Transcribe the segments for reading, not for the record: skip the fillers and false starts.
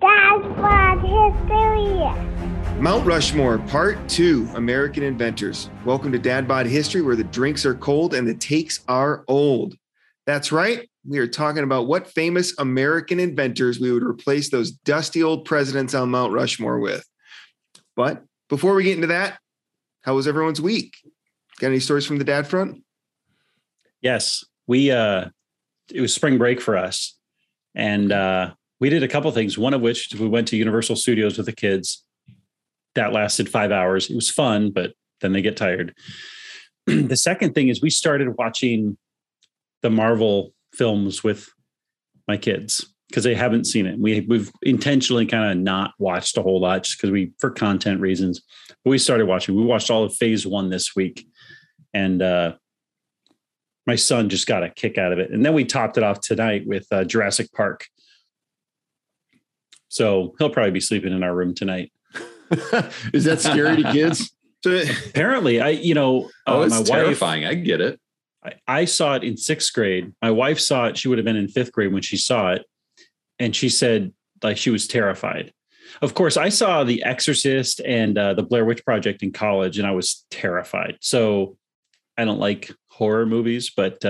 That's World History. Mount Rushmore, Part 2, American Inventors. Welcome to Dad Bod History, where the drinks are cold and the takes are old. That's right. We are talking about what famous American inventors we would replace those dusty old presidents on Mount Rushmore with. But before we get into that, how was everyone's week? Got any stories from the dad front? Yes, we it was spring break for us. And we did a couple things, one of which we went to Universal Studios with the kids. That lasted 5 hours. It was fun, but then they get tired. The second thing is we started watching the Marvel films with my kids because they haven't seen it. We've intentionally kind of not watched a whole lot just because for content reasons, but we started watching. We watched all of phase one this week, and my son just got a kick out of it. And then we topped it off tonight with Jurassic Park. So he'll probably be sleeping in our room tonight. Is that scary to kids? Apparently, it's terrifying. Wife, I get it. I saw it in 6th grade. My wife saw it. She would have been in 5th grade when she saw it. And she said, like, she was terrified. Of course, I saw The Exorcist and The Blair Witch Project in college, and I was terrified. So I don't like horror movies, but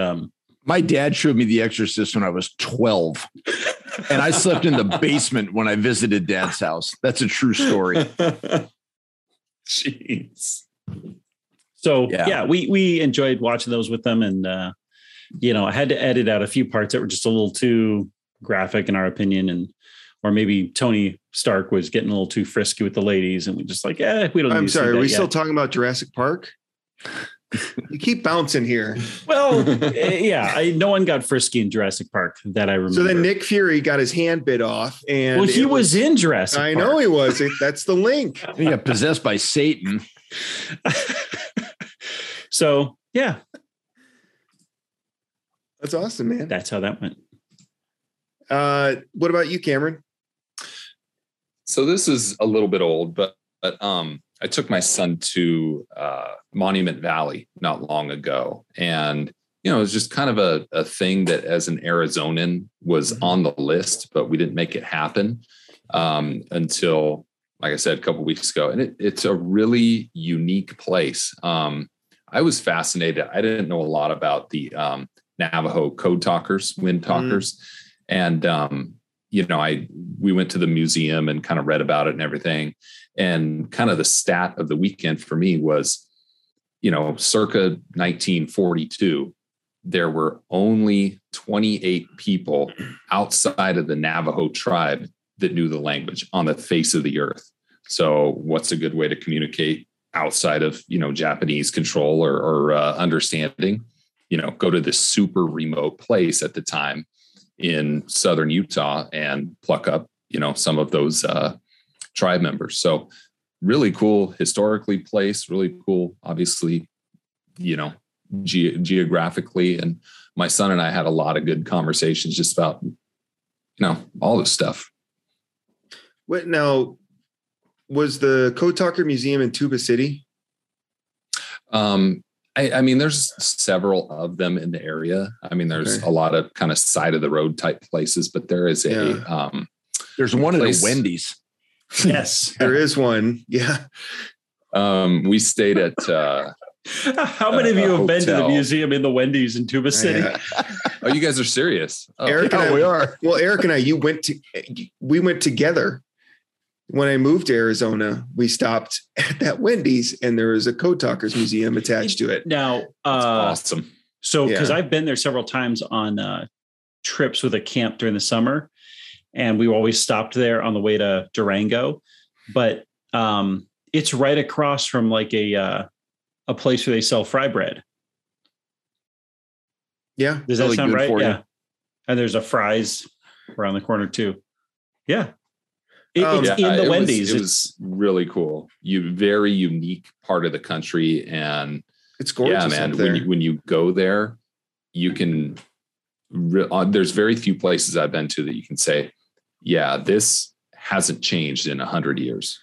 my dad showed me The Exorcist when I was 12. And I slept in the basement when I visited Dad's house. That's a true story. Jeez. So yeah, we enjoyed watching those with them. And, I had to edit out a few parts that were just a little too graphic in our opinion. Or maybe Tony Stark was getting a little too frisky with the ladies. And we just like, we don't. I'm sorry. Are we still talking about Jurassic Park? You keep bouncing here. Well, yeah, no one got frisky in Jurassic Park that I remember. So then Nick Fury got his hand bit off, and he was in Jurassic Park. I know he was. That's the link. He got possessed by Satan. So yeah, that's awesome, man. That's how that went. What about you, Cameron? So this is a little bit old, but I took my son to Monument Valley not long ago. And, it was just kind of a thing that as an Arizonan was on the list, but we didn't make it happen until, like I said, a couple of weeks ago. And it's a really unique place. I was fascinated. I didn't know a lot about the Navajo code talkers, wind talkers. And, we went to the museum and kind of read about it and everything. And kind of the stat of the weekend for me was, circa 1942, there were only 28 people outside of the Navajo tribe that knew the language on the face of the earth. So what's a good way to communicate outside of, Japanese control or understanding? Go to this super remote place at the time in southern Utah and pluck up, some of those tribe members. So really cool, historically placed, really cool, obviously, geographically. And my son and I had a lot of good conversations just about, all this stuff. What now was the Code Talker Museum in Tuba City? I mean, there's several of them in the area. I mean, there's a lot of kind of side of the road type places, but there is there's one at the Wendy's. Yes, there is one. Yeah. We stayed at. How many of you have been to the museum in the Wendy's in Tuba City? Yeah. Oh, you guys are serious. Oh. Eric and I, we are. Well, Eric and I, we went together. When I moved to Arizona, we stopped at that Wendy's, and there was a Code Talkers Museum attached to it. Now, awesome. So, because I've been there several times on trips with a camp during the summer, and we always stopped there on the way to Durango. But it's right across from like a place where they sell fry bread. Yeah, does that really sound right? Yeah, and there's a Fry's around the corner too. Yeah. It's in the Wendy's. It was really cool. Very unique part of the country, and it's gorgeous. Yeah, man. When you go there, you can. There's very few places I've been to that you can say, "Yeah, this hasn't changed in 100 years,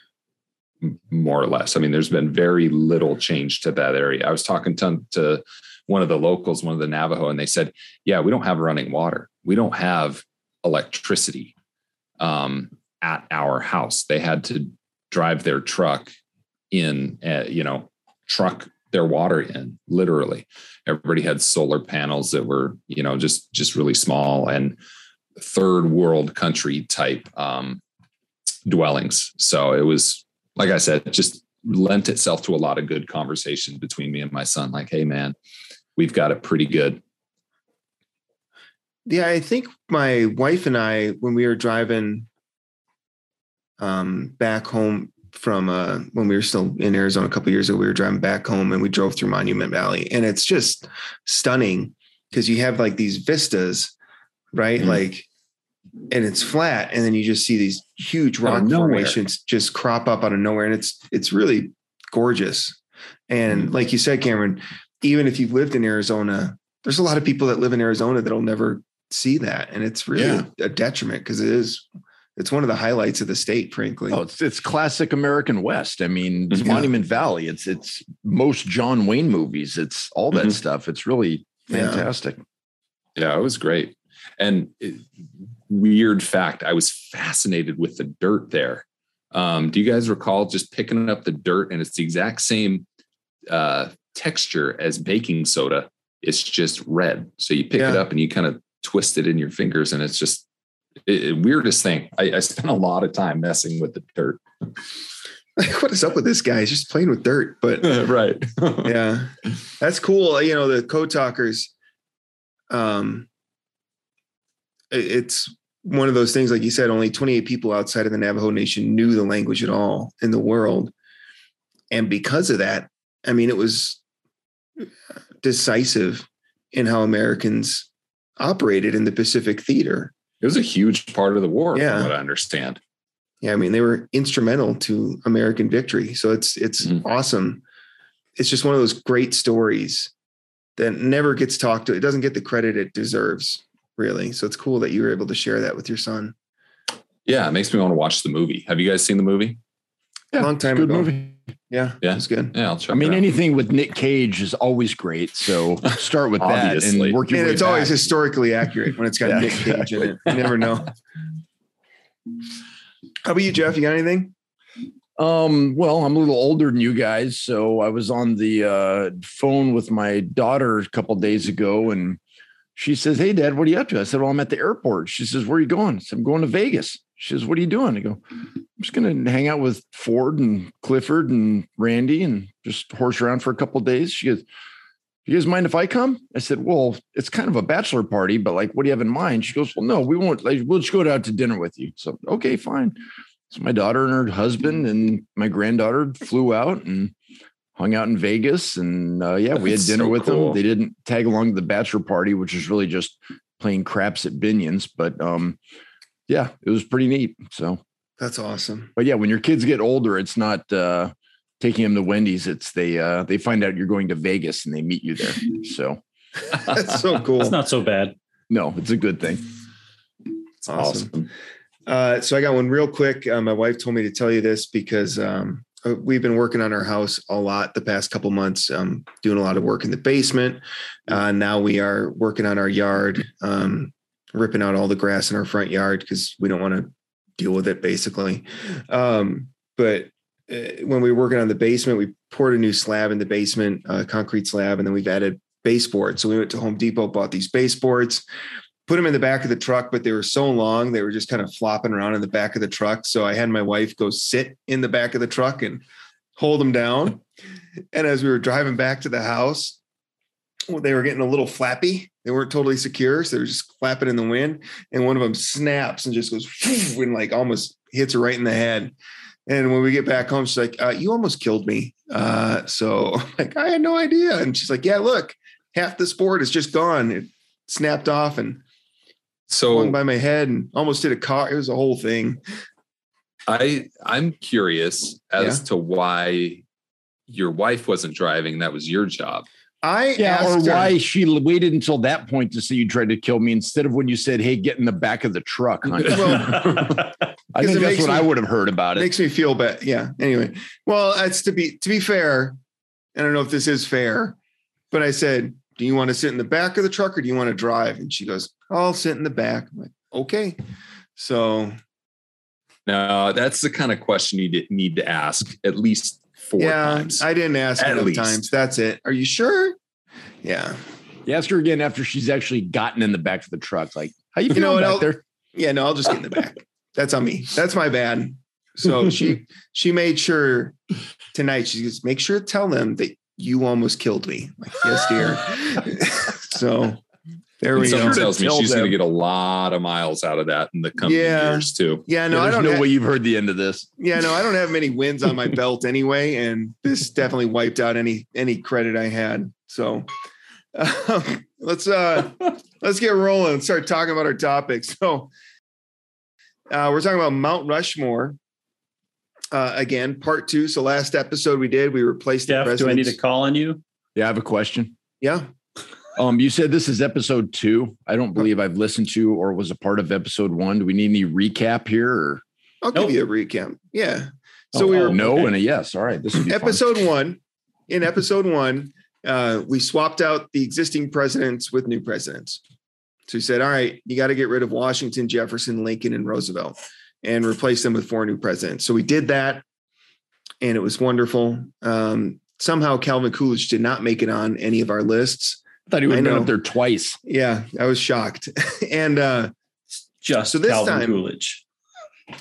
more or less." I mean, there's been very little change to that area. I was talking to one of the locals, one of the Navajo, and they said, "Yeah, we don't have running water. We don't have electricity." at our house. They had to drive their truck in, truck their water in, literally. Everybody had solar panels that were, just really small and third world country type dwellings. So it was, like I said, just lent itself to a lot of good conversation between me and my son. Like, hey, man, we've got it pretty good. Yeah, I think my wife and I, when we were driving back home from when we were still in Arizona a couple of years ago, we were driving back home and we drove through Monument Valley. And it's just stunning because you have like these vistas, right? Mm-hmm. Like, and it's flat. And then you just see these huge rock formations just crop up out of nowhere. And it's really gorgeous. And mm-hmm. like you said, Cameron, even if you've lived in Arizona, there's a lot of people that live in Arizona that'll never see that. And it's really a detriment because it's one of the highlights of the state, frankly. Oh, it's classic American West. I mean, it's Monument Valley. It's most John Wayne movies. It's all that stuff. It's really fantastic. Yeah, it was great. And weird fact, I was fascinated with the dirt there. Do you guys recall just picking up the dirt? And it's the exact same texture as baking soda. It's just red. So you pick it up and you kind of twist it in your fingers. And it's just weirdest thing. I spent a lot of time messing with the dirt. Like, what is up with this guy? He's just playing with dirt. But right. Yeah, that's cool. You know, the Code Talkers, it's one of those things, like you said, only 28 people outside of the Navajo Nation knew the language at all in the world. And because of that, I mean, it was decisive in how Americans operated in the Pacific theater. It was a huge part of the war, from what I understand. Yeah, I mean, they were instrumental to American victory. So it's awesome. It's just one of those great stories that never gets talked to. It doesn't get the credit it deserves, really. So it's cool that you were able to share that with your son. Yeah, it makes me want to watch the movie. Have you guys seen the movie? Yeah, long time ago. Movie. Yeah, it's good. Yeah, I'll check. I mean, anything with Nick Cage is always great. So start with that and work your way back. It's always historically accurate when it's got Nick Cage in it. You never know. How about you, Jeff? You got anything? Well, I'm a little older than you guys, so I was on the phone with my daughter a couple of days ago, and she says, "Hey, Dad, what are you up to?" I said, "Well, I'm at the airport." She says, "Where are you going?" I said, "I'm going to Vegas." She says, "What are you doing?" I go, "I'm just going to hang out with Ford and Clifford and Randy and just horse around for a couple of days." She goes, "You guys mind if I come?" I said, "Well, it's kind of a bachelor party, but like, what do you have in mind?" She goes, "Well, no, we won't. Like, we'll just go out to dinner with you." So, okay, fine. So my daughter and her husband and my granddaughter flew out and hung out in Vegas. And we had dinner with them. They didn't tag along to the bachelor party, which is really just playing craps at Binion's. But yeah, it was pretty neat. So that's awesome. But yeah, when your kids get older, it's not taking them to Wendy's. It's they find out you're going to Vegas and they meet you there. So that's so cool. It's not so bad. No, it's a good thing. It's awesome. So I got one real quick. My wife told me to tell you this because we've been working on our house a lot the past couple months, doing a lot of work in the basement. Now we are working on our yard, ripping out all the grass in our front yard because we don't want to deal with it, basically. But when we were working on the basement, we poured a new slab in the basement, a concrete slab, and then we've added baseboards. So we went to Home Depot, bought these baseboards, put them in the back of the truck, but they were so long, they were just kind of flopping around in the back of the truck. So I had my wife go sit in the back of the truck and hold them down. And as we were driving back to the house, they were getting a little flappy. They weren't totally secure. So they were just flapping in the wind. And one of them snaps and just goes and like almost hits her right in the head. And when we get back home, she's like, "You almost killed me." So I'm like, "I had no idea." And she's like, "Yeah, look, half this board is just gone. It snapped off and swung by my head and almost hit a car." It was a whole thing. I'm curious as to why your wife wasn't driving. That was your job. I asked her why she waited until that point to say you tried to kill me instead of when you said, "Hey, get in the back of the truck." Well, I think that's what I would have heard about it. Makes me feel bad. Yeah. Anyway, well, that's to be fair. I don't know if this is fair, but I said, "Do you want to sit in the back of the truck or do you want to drive?" And she goes, "I'll sit in the back." I'm like, okay. So No, that's the kind of question you need to ask at least four times. I didn't ask at enough times. That's it. Are you sure? Yeah. You ask her again after she's actually gotten in the back of the truck. Like, how you feeling back there? Yeah, no, I'll just get in the back. That's on me. That's my bad. So she made sure tonight, she goes, make sure to tell them that you almost killed me. Like, yes, dear. So there we go. Someone tells me she's going to get a lot of miles out of that in the coming years too. Yeah, no, I don't know what you've heard the end of this. Yeah, no, I don't have many wins on my belt anyway. And this definitely wiped out any credit I had. So let's get rolling and start talking about our topics. So we're talking about Mount Rushmore. Again, part two. So last episode we did, we replaced the presidents. Do I need to call on you? Yeah, I have a question. Yeah. You said this is episode 2. I don't believe I've listened to or was a part of episode 1. Do we need any recap here? Or? I'll give you a recap. Yeah. So and a yes. All right. This is episode 1. In episode 1, we swapped out the existing presidents with new presidents. So we said, all right, you got to get rid of Washington, Jefferson, Lincoln, and Roosevelt and replace them with 4 new presidents. So we did that, and it was wonderful. Somehow Calvin Coolidge did not make it on any of our lists. I thought he would have been up there twice. Yeah, I was shocked. And just so this Calvin time, Coolidge.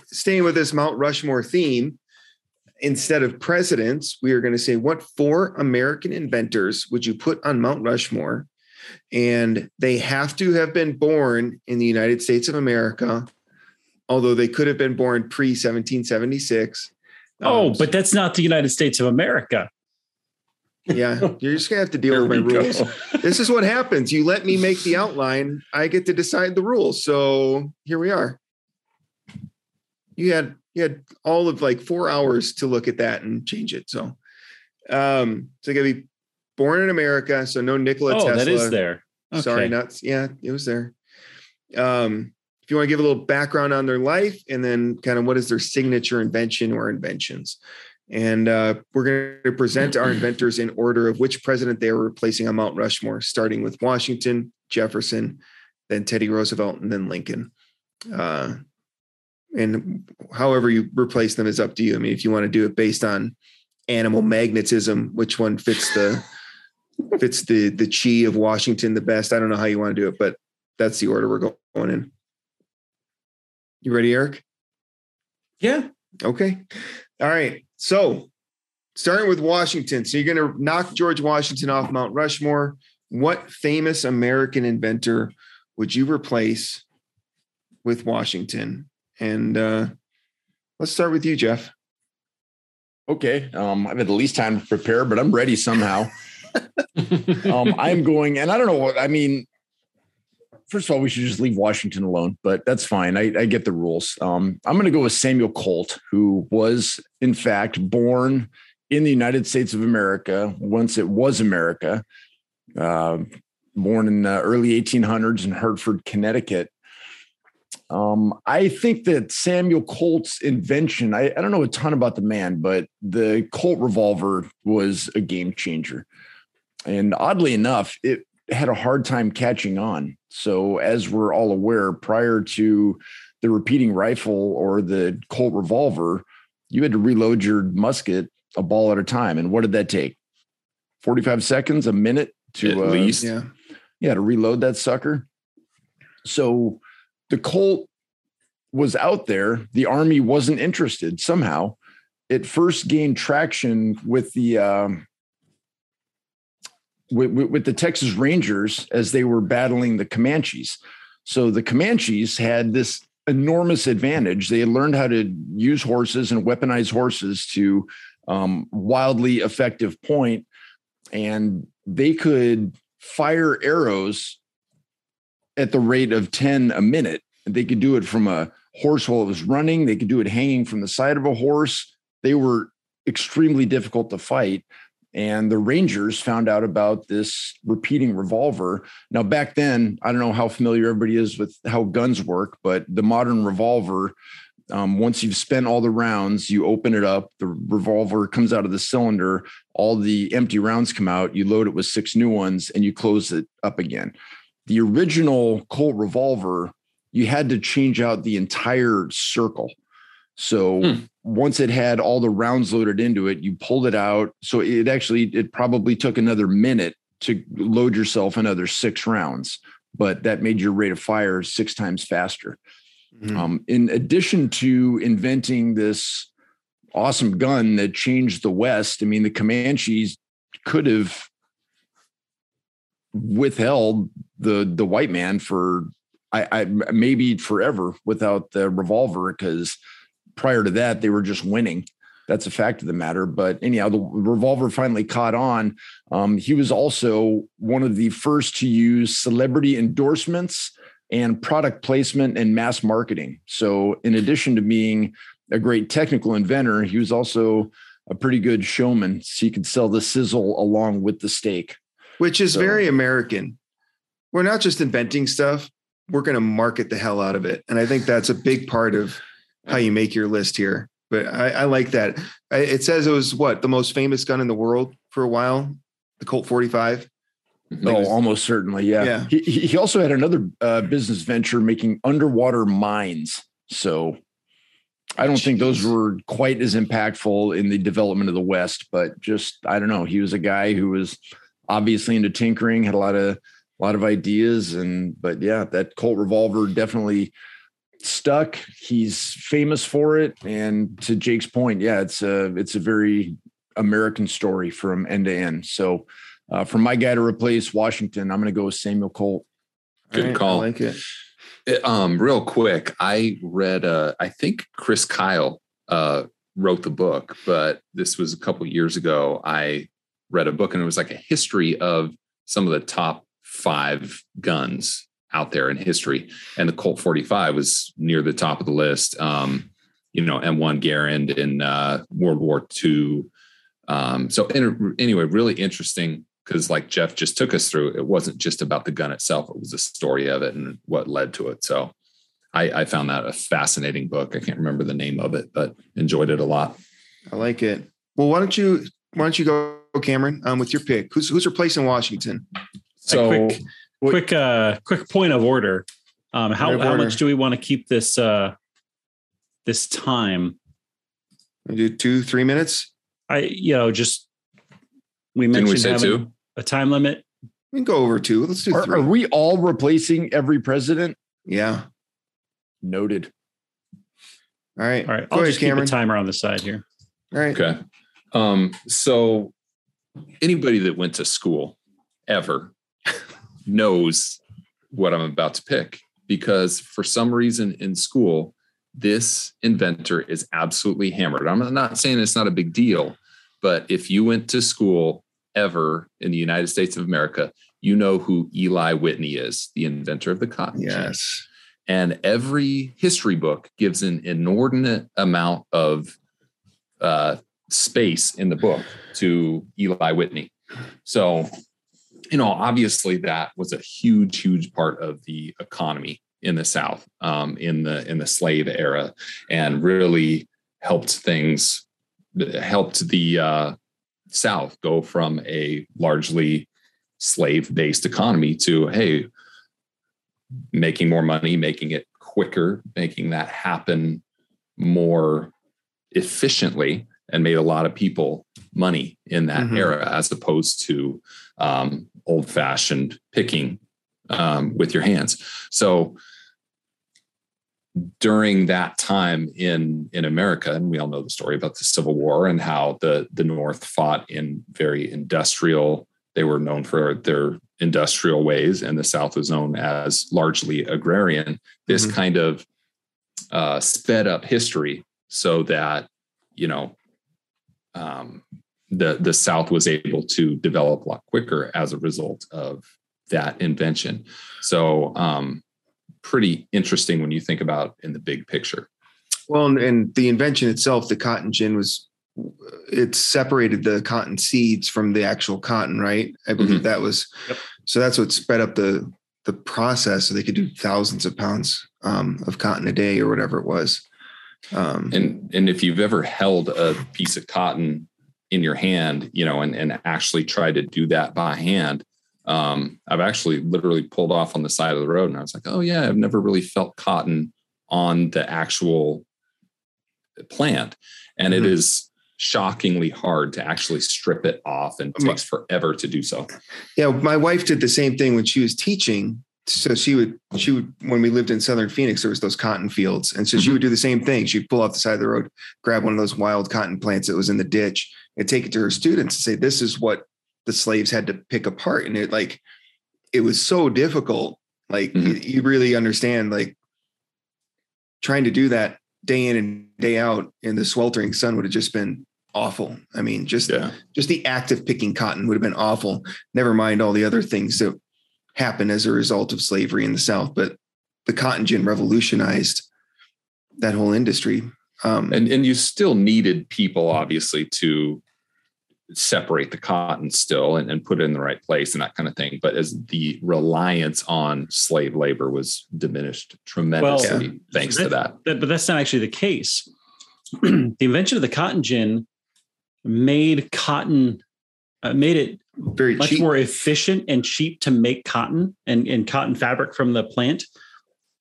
Staying with this Mount Rushmore theme, instead of presidents, we are going to say, what 4 American inventors would you put on Mount Rushmore? And they have to have been born in the United States of America, although they could have been born pre-1776. But that's not the United States of America. Yeah, you're just going to have to deal with my rules. This is what happens. You let me make the outline. I get to decide the rules. So here we are. You had all of like 4 hours to look at that and change it. So so going to be born in America. So no Nikola Tesla. Oh, that is there. Okay. Sorry, not. Yeah, it was there. If you want to give a little background on their life and then kind of what is their signature invention or inventions. And we're going to present our inventors in order of which president they were replacing on Mount Rushmore, starting with Washington, Jefferson, then Teddy Roosevelt, and then Lincoln. And however you replace them is up to you. I mean, if you want to do it based on animal magnetism, which one fits the the chi of Washington the best. I don't know how you want to do it, but that's the order we're going in. You ready, Eric? Yeah. Okay. All right. So starting with Washington. So you're going to knock George Washington off Mount Rushmore. What famous American inventor would you replace with Washington? And let's start with you, Jeff. Okay. I've had the least time to prepare, but I'm ready somehow. I'm going, and I don't know what, I mean, first of all, we should just leave Washington alone, but that's fine. I get the rules. I'm going to go with Samuel Colt, who was, in fact, born in the United States of America, once it was America, born in the early 1800s in Hartford, Connecticut. I think that Samuel Colt's invention, I don't know a ton about the man, but the Colt revolver was a game changer. And oddly enough, it had a hard time catching on. So as we're all aware, prior to the repeating rifle or the Colt revolver, you had to reload your musket a ball at a time. And what did that take? 45 seconds, a minute to at least. Yeah, to reload that sucker. So the Colt was out there. The Army wasn't interested somehow. It first gained traction with the with the Texas Rangers as they were battling the Comanches. So the Comanches had this enormous advantage. They had learned how to use horses and weaponize horses to wildly effective point. And they could fire arrows at the rate of 10 a minute. They could do it from a horse while it was running. They could do it hanging from the side of a horse. They were extremely difficult to fight. And the Rangers found out about this repeating revolver. Now, back then, I don't know how familiar everybody is with how guns work, but the modern revolver, once you've spent all the rounds, you open it up, the revolver comes out of the cylinder, all the empty rounds come out, you load it with 6 new ones, and you close it up again. The original Colt revolver, you had to change out the entire circle. So once it had all the rounds loaded into it, you pulled it out. So it actually, it probably took another minute to load yourself another 6 rounds, but that made your rate of fire 6 times faster. Mm-hmm. In addition to inventing this awesome gun that changed the West, I mean, the Comanches could have withheld the white man for I maybe forever without the revolver, because prior to that, they were just winning. That's a fact of the matter. But anyhow, the revolver finally caught on. He was also one of the first to use celebrity endorsements and product placement and mass marketing. So in addition to being a great technical inventor, he was also a pretty good showman. So he could sell the sizzle along with the steak. Which is very American. We're not just inventing stuff. We're going to market the hell out of it. And I think that's a big part of how you make your list here. But I like that. It says it was what? The most famous gun in the world for a while? The Colt 45? Oh, almost certainly. Yeah. He also had another business venture making underwater mines. So I don't think those were quite as impactful in the development of the West, but just, I don't know. He was a guy who was obviously into tinkering, had a lot of ideas. But yeah, that Colt revolver definitely stuck. He's famous for it. And to Jake's point, yeah, it's a very American story from end to end. So for my guy to replace Washington, I'm going to go with Samuel Colt. Good call. I like it. Real quick, I read, I think Chris Kyle wrote the book, but this was a couple years ago. I read a book and it was like a history of some of the top 5 guns out there in history. And the Colt 45 was near the top of the list. M1 Garand in World War II. Anyway, really interesting, because like Jeff just took us through, it wasn't just about the gun itself. It was the story of it and what led to it. So I found that a fascinating book. I can't remember the name of it, but enjoyed it a lot. I like it. Well, why don't you go, Cameron, with your pick? Who's replacing Washington? So quick point of order. How much do we want to keep this this time? We do 2-3 minutes. We mentioned having a time limit. We can go over 2. Let's do 3. Are we all replacing every president? Yeah. Noted. All right. I'll just keep a timer on the side here. All right. Okay. So anybody that went to school ever knows what I'm about to pick, because for some reason in school, this inventor is absolutely hammered. I'm not saying it's not a big deal, but if you went to school ever in the United States of America, you know who Eli Whitney is, the inventor of the cotton gin. Yes. And every history book gives an inordinate amount of space in the book to Eli Whitney. So, obviously that was a huge, huge part of the economy in the South, in the slave era, and really helped the South go from a largely slave-based economy to, hey, making more money, making it quicker, making that happen more efficiently, and made a lot of people money in that era, as opposed to old-fashioned picking with your hands. So during that time in America, and we all know the story about the Civil War and how the North fought in very industrial, they were known for their industrial ways, and the South was known as largely agrarian. This kind of sped up history so that, the South was able to develop a lot quicker as a result of that invention. So pretty interesting when you think about in the big picture. Well, and the invention itself, the cotton gin, it separated the cotton seeds from the actual cotton, right? I believe that was, so that's what sped up the process, so they could do thousands of pounds of cotton a day or whatever it was. And if you've ever held a piece of cotton in your hand, and actually tried to do that by hand, I've actually literally pulled off on the side of the road and I was like, oh yeah, I've never really felt cotton on the actual plant. And it is shockingly hard to actually strip it off, and takes forever to do so. Yeah. My wife did the same thing when she was teaching. So she would, when we lived in Southern Phoenix, there was those cotton fields. And so she would do the same thing. She'd pull off the side of the road, grab one of those wild cotton plants that was in the ditch, and take it to her students and say, this is what the slaves had to pick apart. And it was so difficult. You really understand, trying to do that day in and day out in the sweltering sun would have just been awful. I mean, just the act of picking cotton would have been awful. Never mind all the other things that happened as a result of slavery in the South, but the cotton gin revolutionized that whole industry. And you still needed people, obviously, to separate the cotton still and put it in the right place and that kind of thing. But as the reliance on slave labor was diminished tremendously, thanks to that. But that's not actually the case. The invention of the cotton gin made cotton, made it very much cheap, more efficient and cheap to make cotton and cotton fabric from the plant,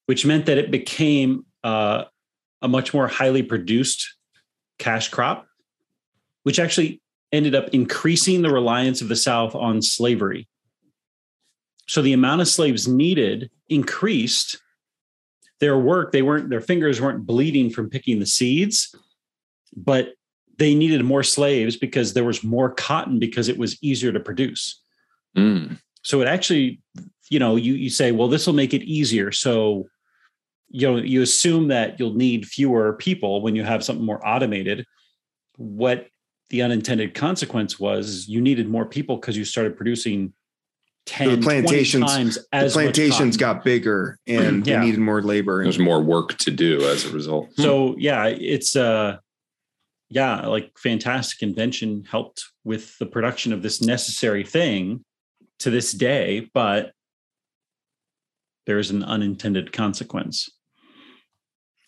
which meant that it became a much more highly produced cash crop, which actually ended up increasing the reliance of the South on slavery. So the amount of slaves needed increased. Their work, their fingers weren't bleeding from picking the seeds, but they needed more slaves because there was more cotton because it was easier to produce. So it actually, you say, well, this will make it easier. So, you assume that you'll need fewer people when you have something more automated. What the unintended consequence was you needed more people because you started producing 10 plantations, 20 times as the plantations got bigger, and they needed more labor. There's more work to do as a result. So it's fantastic invention, helped with the production of this necessary thing to this day, but there is an unintended consequence.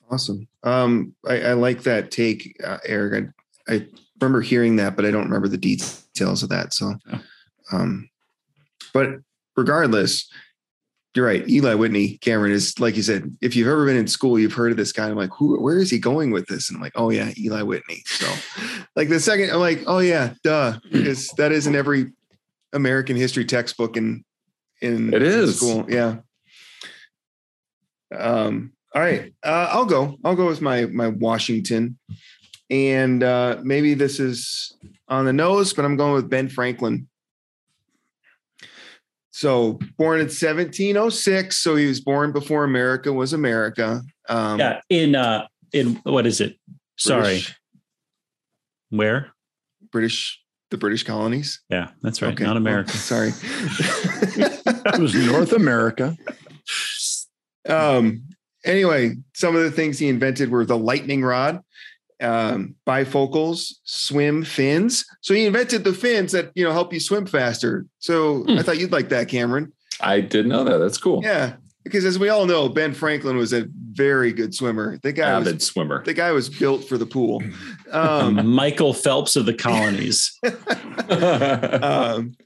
Awesome. I like that take, Eric. I remember hearing that, but I don't remember the details of that. So, but regardless, you're right. Eli Whitney, Cameron, is, like you said, if you've ever been in school, you've heard of this guy. I'm like, where is he going with this? And I'm like, oh yeah, Eli Whitney. So the second I'm like, oh yeah, duh. Because that is in every American history textbook in school. Yeah. All right. I'll go with my Washington. And maybe this is on the nose, but I'm going with Ben Franklin. So born in 1706. So he was born before America was America. In what is it? British, sorry. Where? The British colonies. Yeah, that's right. Okay. Not America. Oh, sorry. It was North America. Anyway, some of the things he invented were the lightning rod, bifocals, swim fins. So he invented the fins that, help you swim faster. So I thought you'd like that, Cameron. I didn't know that. That's cool. Yeah. Because as we all know, Ben Franklin was a very good swimmer. Avid swimmer. The guy was built for the pool. Michael Phelps of the colonies.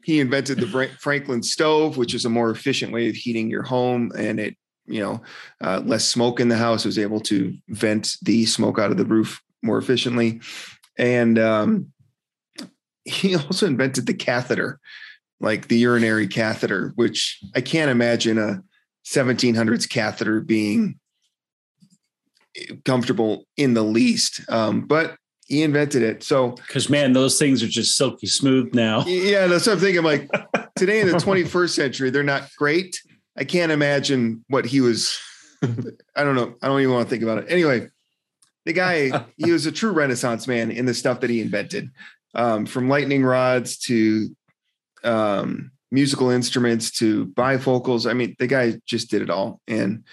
He invented the Franklin stove, which is a more efficient way of heating your home. And it, less smoke in the house, was able to vent the smoke out of the roof more efficiently. And he also invented the catheter, like the urinary catheter, which I can't imagine a 1700s catheter being comfortable in the least. But he invented it. So, because man, those things are just silky smooth now. Yeah, that's what I'm thinking. Like today in the 21st century, they're not great. I can't imagine what he was. I don't know. I don't even want to think about it. Anyway, the guy, he was a true Renaissance man in the stuff that he invented, from lightning rods to musical instruments to bifocals. I mean, the guy just did it all. And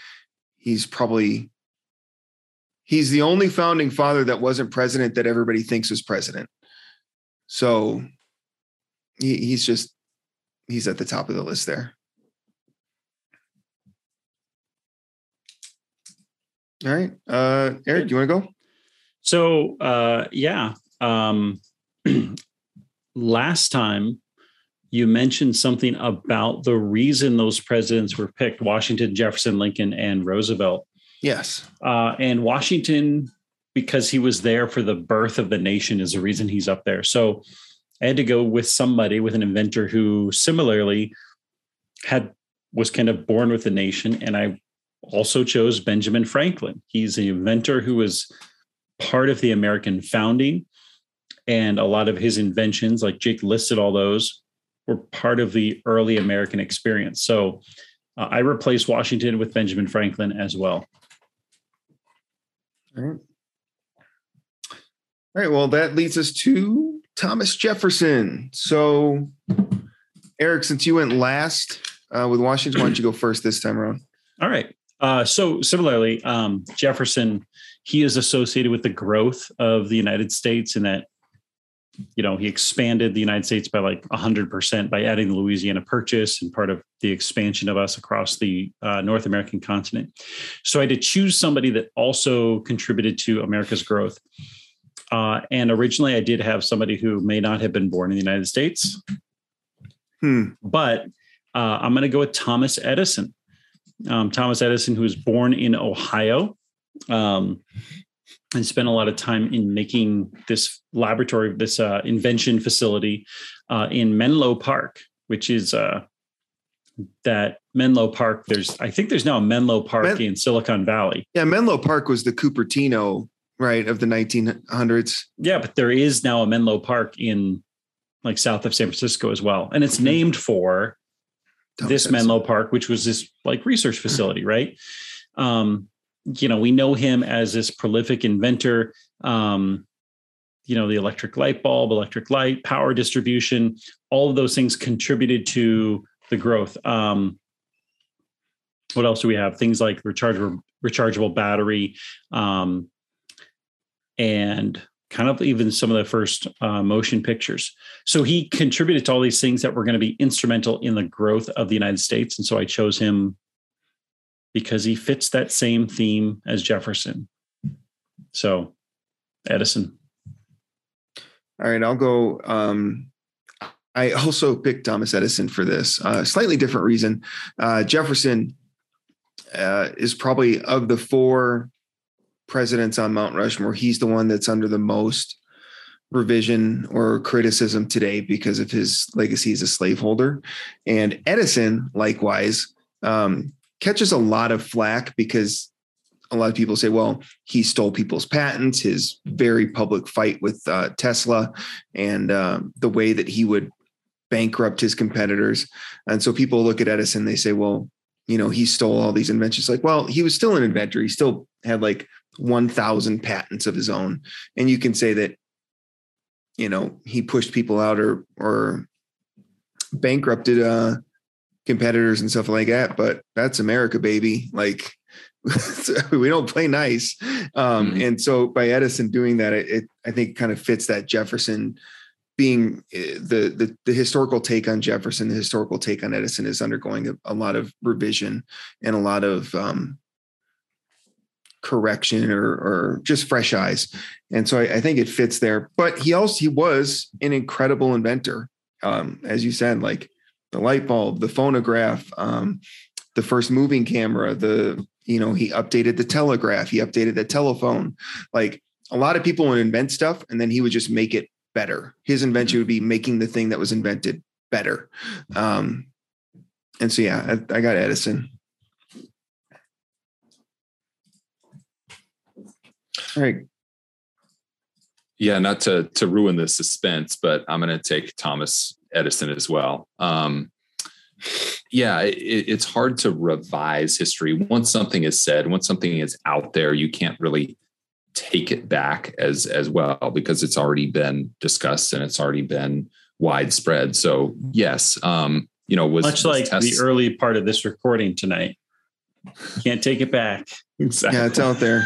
he's the only founding father that wasn't president that everybody thinks was president. So he's at the top of the list there. All right. Eric, do you want to go? So, last time you mentioned something about the reason those presidents were picked, Washington, Jefferson, Lincoln, and Roosevelt. Yes. And Washington, because he was there for the birth of the nation is the reason he's up there. So I had to go with somebody, with an inventor who similarly was kind of born with the nation. And I also chose Benjamin Franklin. He's an inventor who was part of the American founding. And a lot of his inventions, like Jake listed all those, were part of the early American experience. So I replaced Washington with Benjamin Franklin as well. All right. All right. Well, that leads us to Thomas Jefferson. So, Eric, since you went last with Washington, why don't you go first this time around? All right. So similarly, Jefferson, he is associated with the growth of the United States in that, you know, he expanded the United States by like 100% by adding the Louisiana Purchase and part of the expansion of us across the North American continent. So I had to choose somebody that also contributed to America's growth. And originally I did have somebody who may not have been born in the United States, but I'm going to go with Thomas Edison. Thomas Edison, who was born in Ohio, and spent a lot of time in making this laboratory, this invention facility in Menlo Park, which is that Menlo Park. I think there's now a Menlo Park in Silicon Valley. Yeah, Menlo Park was the Cupertino, right, of the 1900s. Yeah, but there is now a Menlo Park in like south of San Francisco as well. And it's named for this Menlo Park, which was this like research facility, right? You know, we know him as this prolific inventor, you know, the electric light bulb, electric light, power distribution, all of those things contributed to the growth. What else do we have? Things like rechargeable battery, and kind of even some of the first motion pictures. So he contributed to all these things that were going to be instrumental in the growth of the United States. And so I chose him because he fits that same theme as Jefferson. So, Edison. All right, I'll go. I also picked Thomas Edison for this slightly different reason. Jefferson is probably of the four presidents on Mount Rushmore. He's the one that's under the most revision or criticism today because of his legacy as a slaveholder. And Edison, likewise, catches a lot of flack because a lot of people say, well, he stole people's patents, his very public fight with Tesla and the way that he would bankrupt his competitors. And so people look at Edison, they say, well, you know, he stole all these inventions. Like, well, he was still an inventor. He still had like 1,000 patents of his own. And you can say that, you know, he pushed people out or bankrupted competitors and stuff like that, but that's America, baby. Like we don't play nice. And so by Edison doing that, it I think kind of fits that Jefferson being the historical take on Jefferson, the historical take on Edison is undergoing a lot of revision and a lot of correction or just fresh eyes. And so I think it fits there, but he was an incredible inventor. As you said, like, the light bulb, the phonograph, the first moving camera, he updated the telegraph, he updated the telephone. Like a lot of people would invent stuff and then he would just make it better. His invention would be making the thing that was invented better. And so, yeah, I got Edison. All right. Yeah, not to ruin the suspense, but I'm going to take Thomas Edison as well. It's hard to revise history. Once something is said, once something is out there, you can't really take it back as well because it's already been discussed and it's already been widespread. So yes, the early part of this recording tonight. Can't take it back. Exactly. Yeah, it's out there.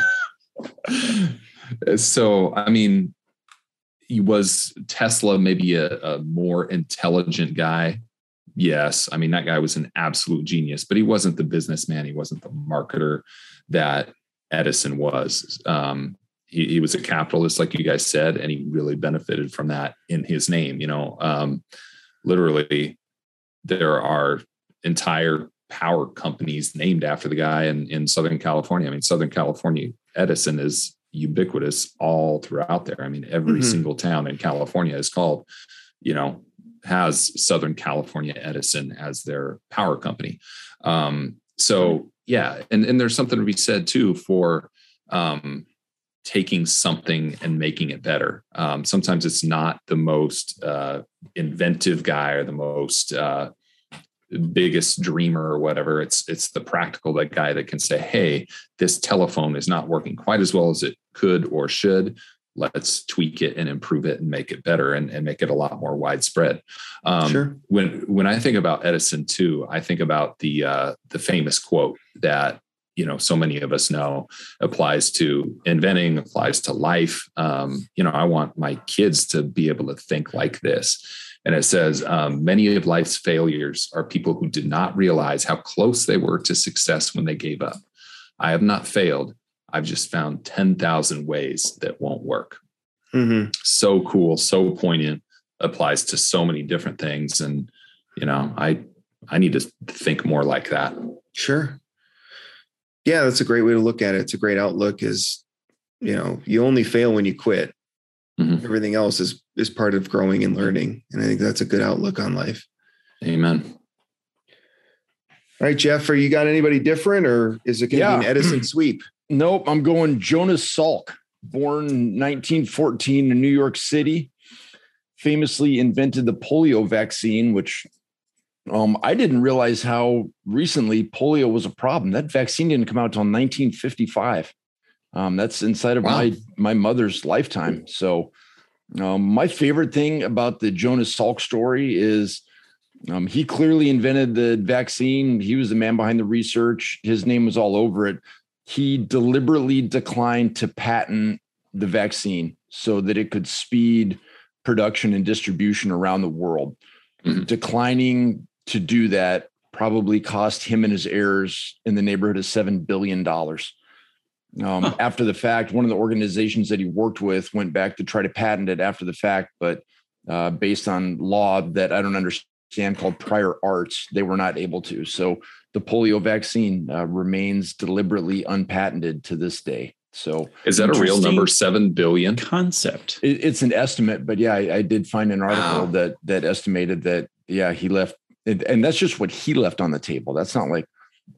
So, I mean, was Tesla maybe a more intelligent guy? Yes. I mean, that guy was an absolute genius, but he wasn't the businessman. He wasn't the marketer that Edison was. He was a capitalist, like you guys said, and he really benefited from that in his name. You know, literally, there are entire power companies named after the guy in Southern California. I mean, Southern California Edison is ubiquitous all throughout there. I mean, every single town in California is called, you know, has Southern California Edison as their power company. So yeah. And there's something to be said too for, taking something and making it better. Sometimes it's not the most inventive guy or the most biggest dreamer or whatever. It's the practical guy that can say, hey, this telephone is not working quite as well as it could or should. Let's tweak it and improve it and make it better and make it a lot more widespread. Sure. When I think about Edison too, I think about the famous quote that, you know, so many of us know applies to inventing, applies to life. You know, I want my kids to be able to think like this. And it says, many of life's failures are people who did not realize how close they were to success when they gave up. I have not failed. I've just found 10,000 ways that won't work. So cool. So poignant, applies to so many different things. And, you know, I need to think more like that. Sure. Yeah, that's a great way to look at it. It's a great outlook is, you know, you only fail when you quit. Everything else is part of growing and learning. And I think that's a good outlook on life. Amen. All right, Jeff, are you got anybody different or is it going to be an Edison sweep? Nope. I'm going Jonas Salk, born 1914 in New York City, famously invented the polio vaccine, which I didn't realize how recently polio was a problem. That vaccine didn't come out until 1955. That's inside of my mother's lifetime. So my favorite thing about the Jonas Salk story is he clearly invented the vaccine. He was the man behind the research. His name was all over it. He deliberately declined to patent the vaccine so that it could speed production and distribution around the world. Declining to do that probably cost him and his heirs in the neighborhood of $7 billion. After the fact, one of the organizations that he worked with went back to try to patent it after the fact, but based on law that I don't understand called prior arts, they were not able to. So the polio vaccine remains deliberately unpatented to this day. So is that a real number, 7 billion concept? It's an estimate, but yeah, I did find an article that estimated that, yeah, he left. And that's just what he left on the table. That's not like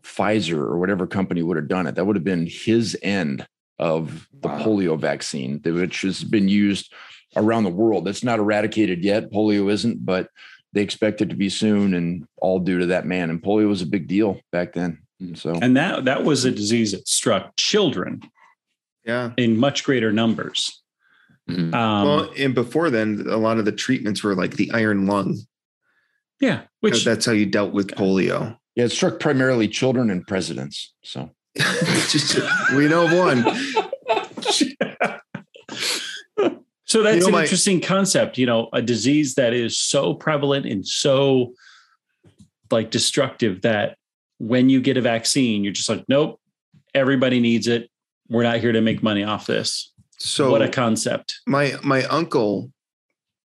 Pfizer or whatever company would have done it. That would have been his end of the polio vaccine, which has been used around the world. That's not eradicated yet. Polio isn't, but they expect it to be soon, and all due to that man. And polio was a big deal back then. So, and that was a disease that struck children. Yeah, in much greater numbers. Well, and before then, a lot of the treatments were like the iron lung. Yeah, which that's how you dealt with polio. Yeah, it struck primarily children and presidents. So just we know of one. So that's an interesting concept. You know, a disease that is so prevalent and so like destructive that when you get a vaccine, you're just like, nope, everybody needs it. We're not here to make money off this. So what a concept. My uncle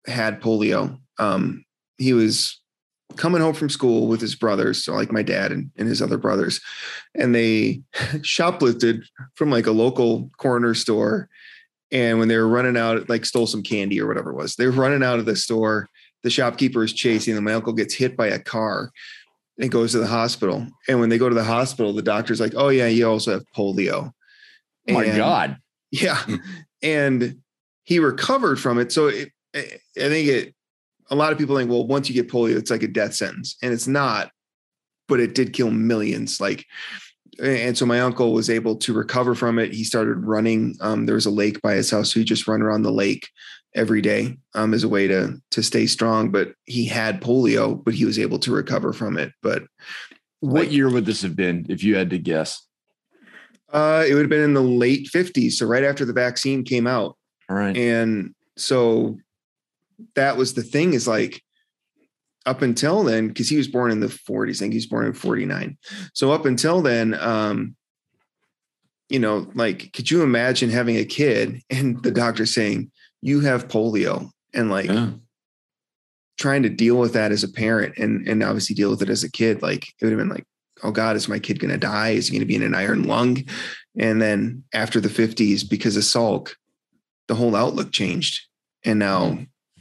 had polio. He was coming home from school with his brothers, so like my dad and his other brothers, and they shoplifted from like a local corner store. And when they were running out, like stole some candy or whatever it was, they were running out of the store. The shopkeeper is chasing them. My uncle gets hit by a car and goes to the hospital. And when they go to the hospital, the doctor's like, oh yeah, you also have polio. Oh my God. Yeah. And he recovered from it. So a lot of people think, well, once you get polio, it's like a death sentence, and it's not, but it did kill millions. Like, and so my uncle was able to recover from it. He started running. There was a lake by his house. So he just run around the lake every day as a way to stay strong, but he had polio, but he was able to recover from it. But what year would this have been if you had to guess? It would have been in the late 50s. So right after the vaccine came out. All right. And so that was the thing is like up until then, because he was born in the 40s, I think he was born in 49. So up until then, you know, like, could you imagine having a kid and the doctor saying you have polio and like trying to deal with that as a parent and obviously deal with it as a kid? Like it would have been like, oh God, is my kid going to die? Is he going to be in an iron lung? And then after the 50s, because of Salk, the whole outlook changed. And now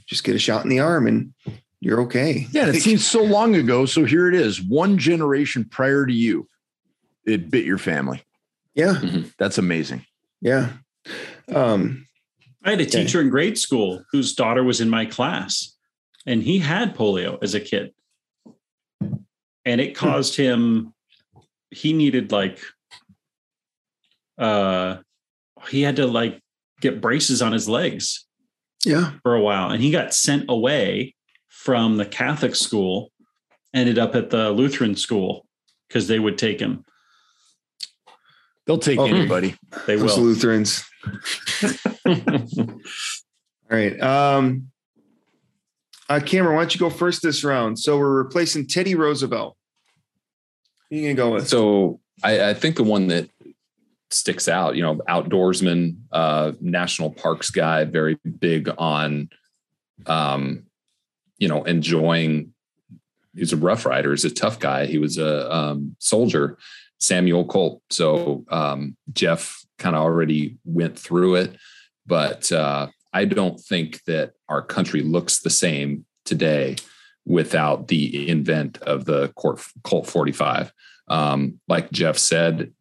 just get a shot in the arm and you're okay. Yeah, it seems so long ago. So here it is. One generation prior to you, it bit your family. Yeah. Mm-hmm. That's amazing. Yeah. I had a teacher in grade school whose daughter was in my class, and he had polio as a kid. And it caused him, he needed like, he had to like get braces on his legs for a while. And he got sent away from the Catholic school, ended up at the Lutheran school because they would take him. They'll take anybody. They will. Lutherans. All right. Cameron, why don't you go first this round? So we're replacing Teddy Roosevelt. Who are you going to go with? So I think the one that sticks out, you know, outdoorsman, national parks guy, very big on, you know, enjoying. He's a Rough Rider. He's a tough guy. He was a soldier, Samuel Colt. So Jeff kind of already went through it, but I don't think that our country looks the same today without the invent of the Colt 45. Like Jeff said,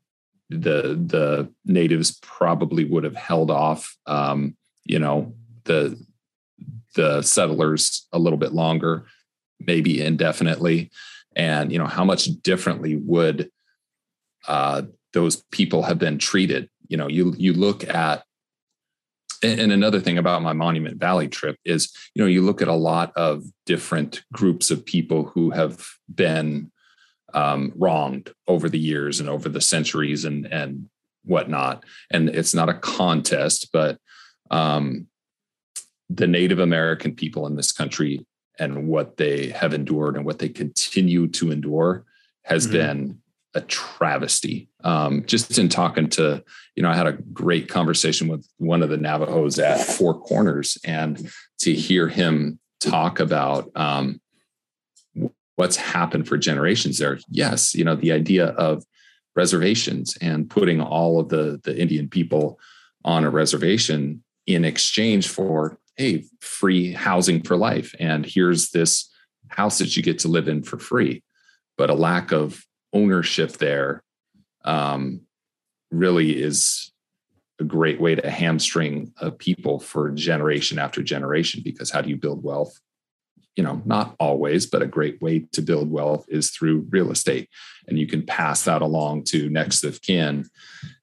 the natives probably would have held off, you know, the settlers a little bit longer, maybe indefinitely. And, you know, how much differently would those people have been treated? You know, you look at, and another thing about my Monument Valley trip is, you know, you look at a lot of different groups of people who have been wronged over the years and over the centuries and whatnot. And it's not a contest, but the Native American people in this country and what they have endured and what they continue to endure has been a travesty. Just in talking to, you know, I had a great conversation with one of the Navajos at Four Corners, and to hear him talk about what's happened for generations there. Yes. You know, the idea of reservations and putting all of the Indian people on a reservation in exchange for, hey, free housing for life. And here's this house that you get to live in for free, but a lack of ownership there really is a great way to hamstring a people for generation after generation, because how do you build wealth? You know, not always, but a great way to build wealth is through real estate, and you can pass that along to next of kin.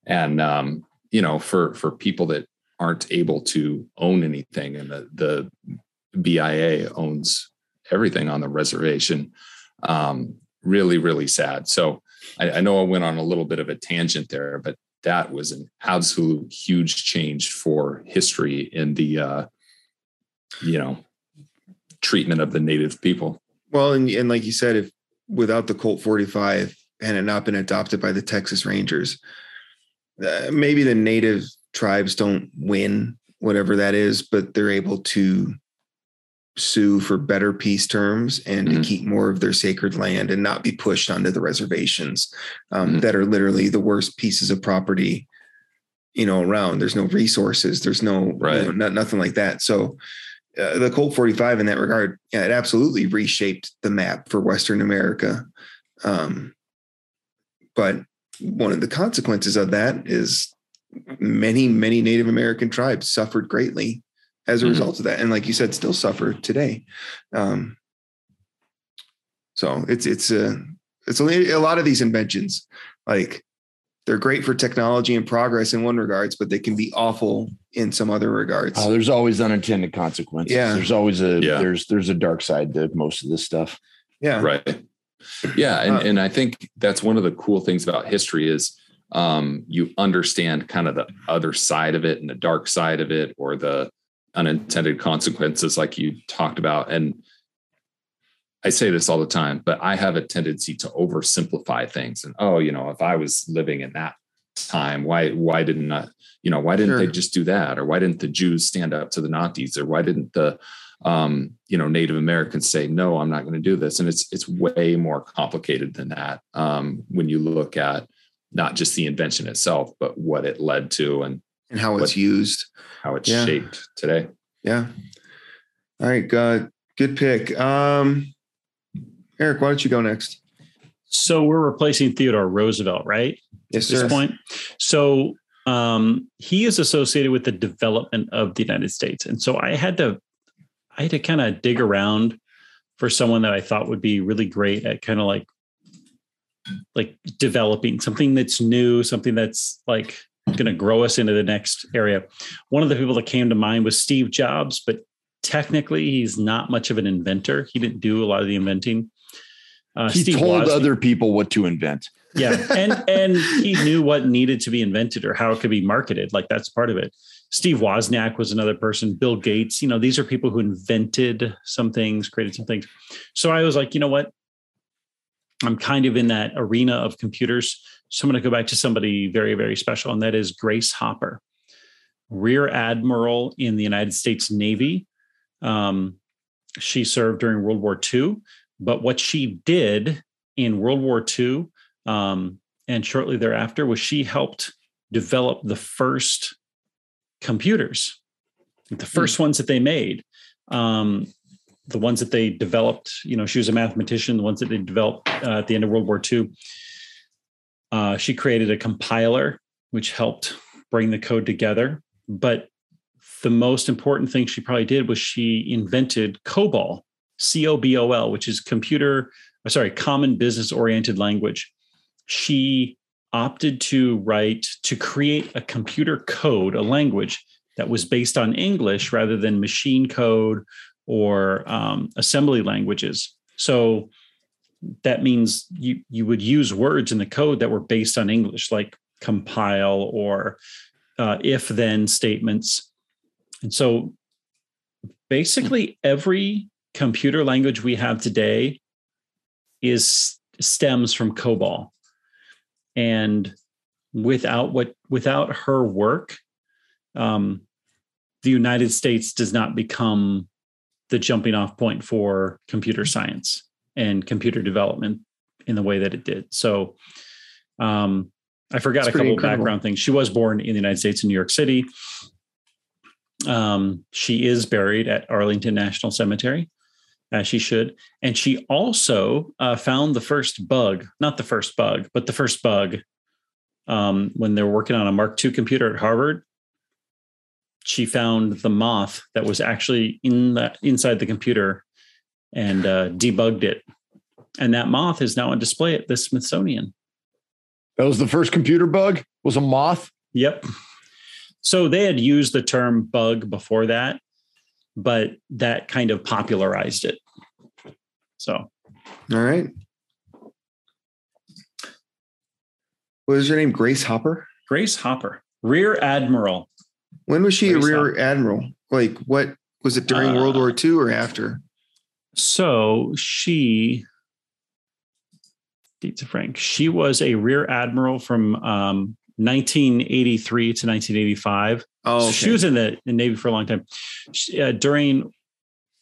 And, you know, for people that aren't able to own anything, and the BIA owns everything on the reservation, really, really sad. So I know I went on a little bit of a tangent there, but that was an absolute huge change for history in the, you know, treatment of the native people. Well, and like you said, if without the Colt 45 and it not been adopted by the Texas Rangers, maybe the native tribes don't win, whatever that is, but they're able to sue for better peace terms and to keep more of their sacred land and not be pushed onto the reservations that are literally the worst pieces of property, you know, around. There's no resources. There's no, you know, nothing like that. So the Colt 45 in that regard, it absolutely reshaped the map for Western America. But one of the consequences of that is many, many Native American tribes suffered greatly as a result of that. And like you said, still suffer today. So it's a lot of these inventions, like they're great for technology and progress in one regards, but they can be awful in some other regards. Oh, there's always unintended consequences. Yeah. There's always there's a dark side to most of this stuff. Yeah. Right. Yeah. And I think that's one of the cool things about history is you understand kind of the other side of it and the dark side of it, or the unintended consequences like you talked about. And I say this all the time, but I have a tendency to oversimplify things. And, oh, you know, if I was living in that time, why didn't I, you know, why didn't they just do that? Or why didn't the Jews stand up to the Nazis? Or why didn't the, you know, Native Americans say, no, I'm not going to do this. And it's way more complicated than that. When you look at not just the invention itself, but what it led to and how it's used, how it's shaped today. Yeah. All right. Good pick. Eric, why don't you go next? So we're replacing Theodore Roosevelt, right? Yes, sir. At this point. So he is associated with the development of the United States. And so I had to kind of dig around for someone that I thought would be really great at kind of like developing something that's new, something that's like going to grow us into the next area. One of the people that came to mind was Steve Jobs, but technically he's not much of an inventor. He didn't do a lot of the inventing. He Steve told Wozniak. Other people what to invent. Yeah. And he knew what needed to be invented or how it could be marketed. Like that's part of it. Steve Wozniak was another person. Bill Gates, you know, these are people who invented some things, created some things. So I was like, you know what? I'm kind of in that arena of computers. So I'm going to go back to somebody very, very special. And that is Grace Hopper, Rear Admiral in the United States Navy. She served during World War II. But what she did in World War II and shortly thereafter was she helped develop the first computers, the first ones that they made, the ones that they developed. You know, she was a mathematician, the ones that they developed at the end of World War II. She created a compiler, which helped bring the code together. But the most important thing she probably did was she invented COBOL. COBOL, which is common business oriented language. She opted to create a computer code, a language that was based on English rather than machine code or assembly languages. So that means you would use words in the code that were based on English, like compile or if then statements. And so basically every computer language we have today stems from COBOL, and without her work, the United States does not become the jumping off point for computer science and computer development in the way that it did. So, I forgot a couple of background things. She was born in the United States in New York City. She is buried at Arlington National Cemetery. As she should. And she also found the first bug, not the first bug, but the first bug when they were working on a Mark II computer at Harvard. She found the moth that was actually inside the computer and debugged it. And that moth is now on display at the Smithsonian. That was the first computer bug? Was a moth? Yep. So they had used the term bug before that, but that kind of popularized it. So. All right. What is her name? Grace Hopper? Grace Hopper. Rear Admiral. When was she Admiral? Like, what was it during World War II or after? So she was a Rear Admiral from 1983 to 1985. Oh, okay. She was in the Navy for a long time. She, during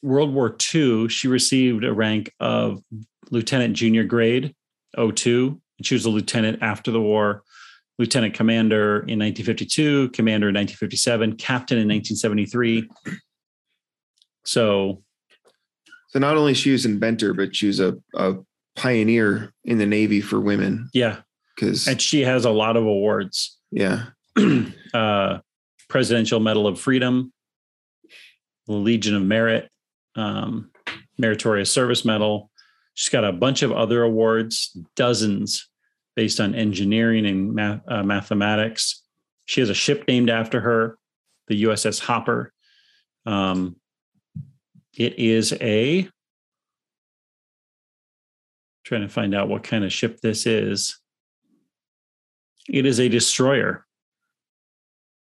World War II, she received a rank of lieutenant junior grade, 02. She was a lieutenant after the war, lieutenant commander in 1952, commander in 1957, captain in 1973. So not only she was an inventor, but she was a pioneer in the Navy for women. Yeah, and she has a lot of awards. Yeah. Presidential Medal of Freedom, Legion of Merit, Meritorious Service Medal. She's got a bunch of other awards, dozens, based on engineering and mathematics. She has a ship named after her, the USS Hopper. It is trying to find out what kind of ship this is. It is a destroyer.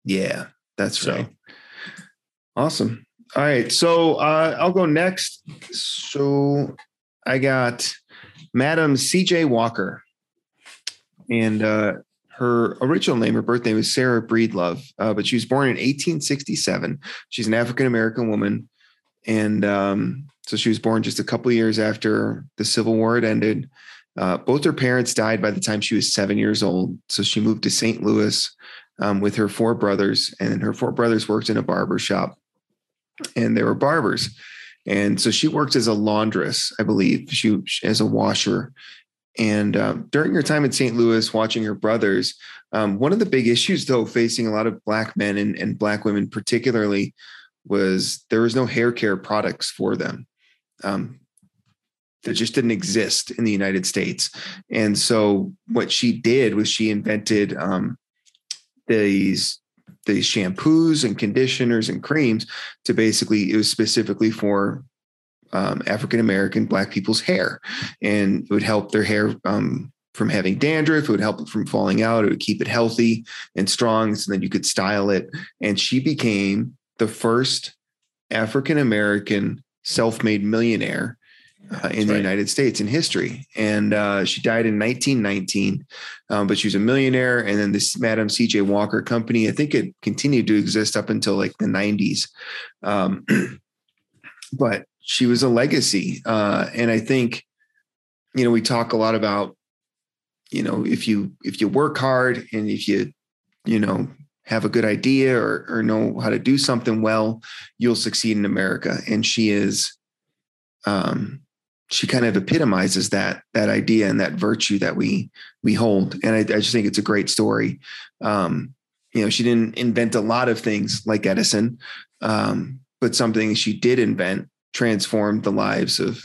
Yeah, that's right. Awesome. All right. So I'll go next. So I got Madam C.J. Walker. And her original name, her birth name was Sarah Breedlove, but she was born in 1867. She's an African-American woman. And so she was born just a couple of years after the Civil War had ended. Both her parents died by the time she was 7 years old. So she moved to St. Louis with her four brothers, and her four brothers worked in a barber shop, and they were barbers. And so she worked as a laundress, I believe, as a washer. And during her time in St. Louis, watching her brothers, one of the big issues, though, facing a lot of Black men and Black women particularly, was there was no hair care products for them. That just didn't exist in the United States. And so what she did was she invented these shampoos and conditioners and creams to basically, it was specifically for African-American Black people's hair, and it would help their hair from having dandruff. It would help it from falling out. It would keep it healthy and strong. So then you could style it. And she became the first African-American self-made millionaire in the United States in history. And she died in 1919, but she was a millionaire. And then this Madam C.J. Walker company, I think it continued to exist up until like the 90s. But she was a legacy. And I think, you know, we talk a lot about, you know, if you work hard and if you, you know, have a good idea or know how to do something well, you'll succeed in America. And she is, she kind of epitomizes that idea and that virtue that we hold. And I just think it's a great story. You know, she didn't invent a lot of things like Edison, but something she did invent transformed the lives of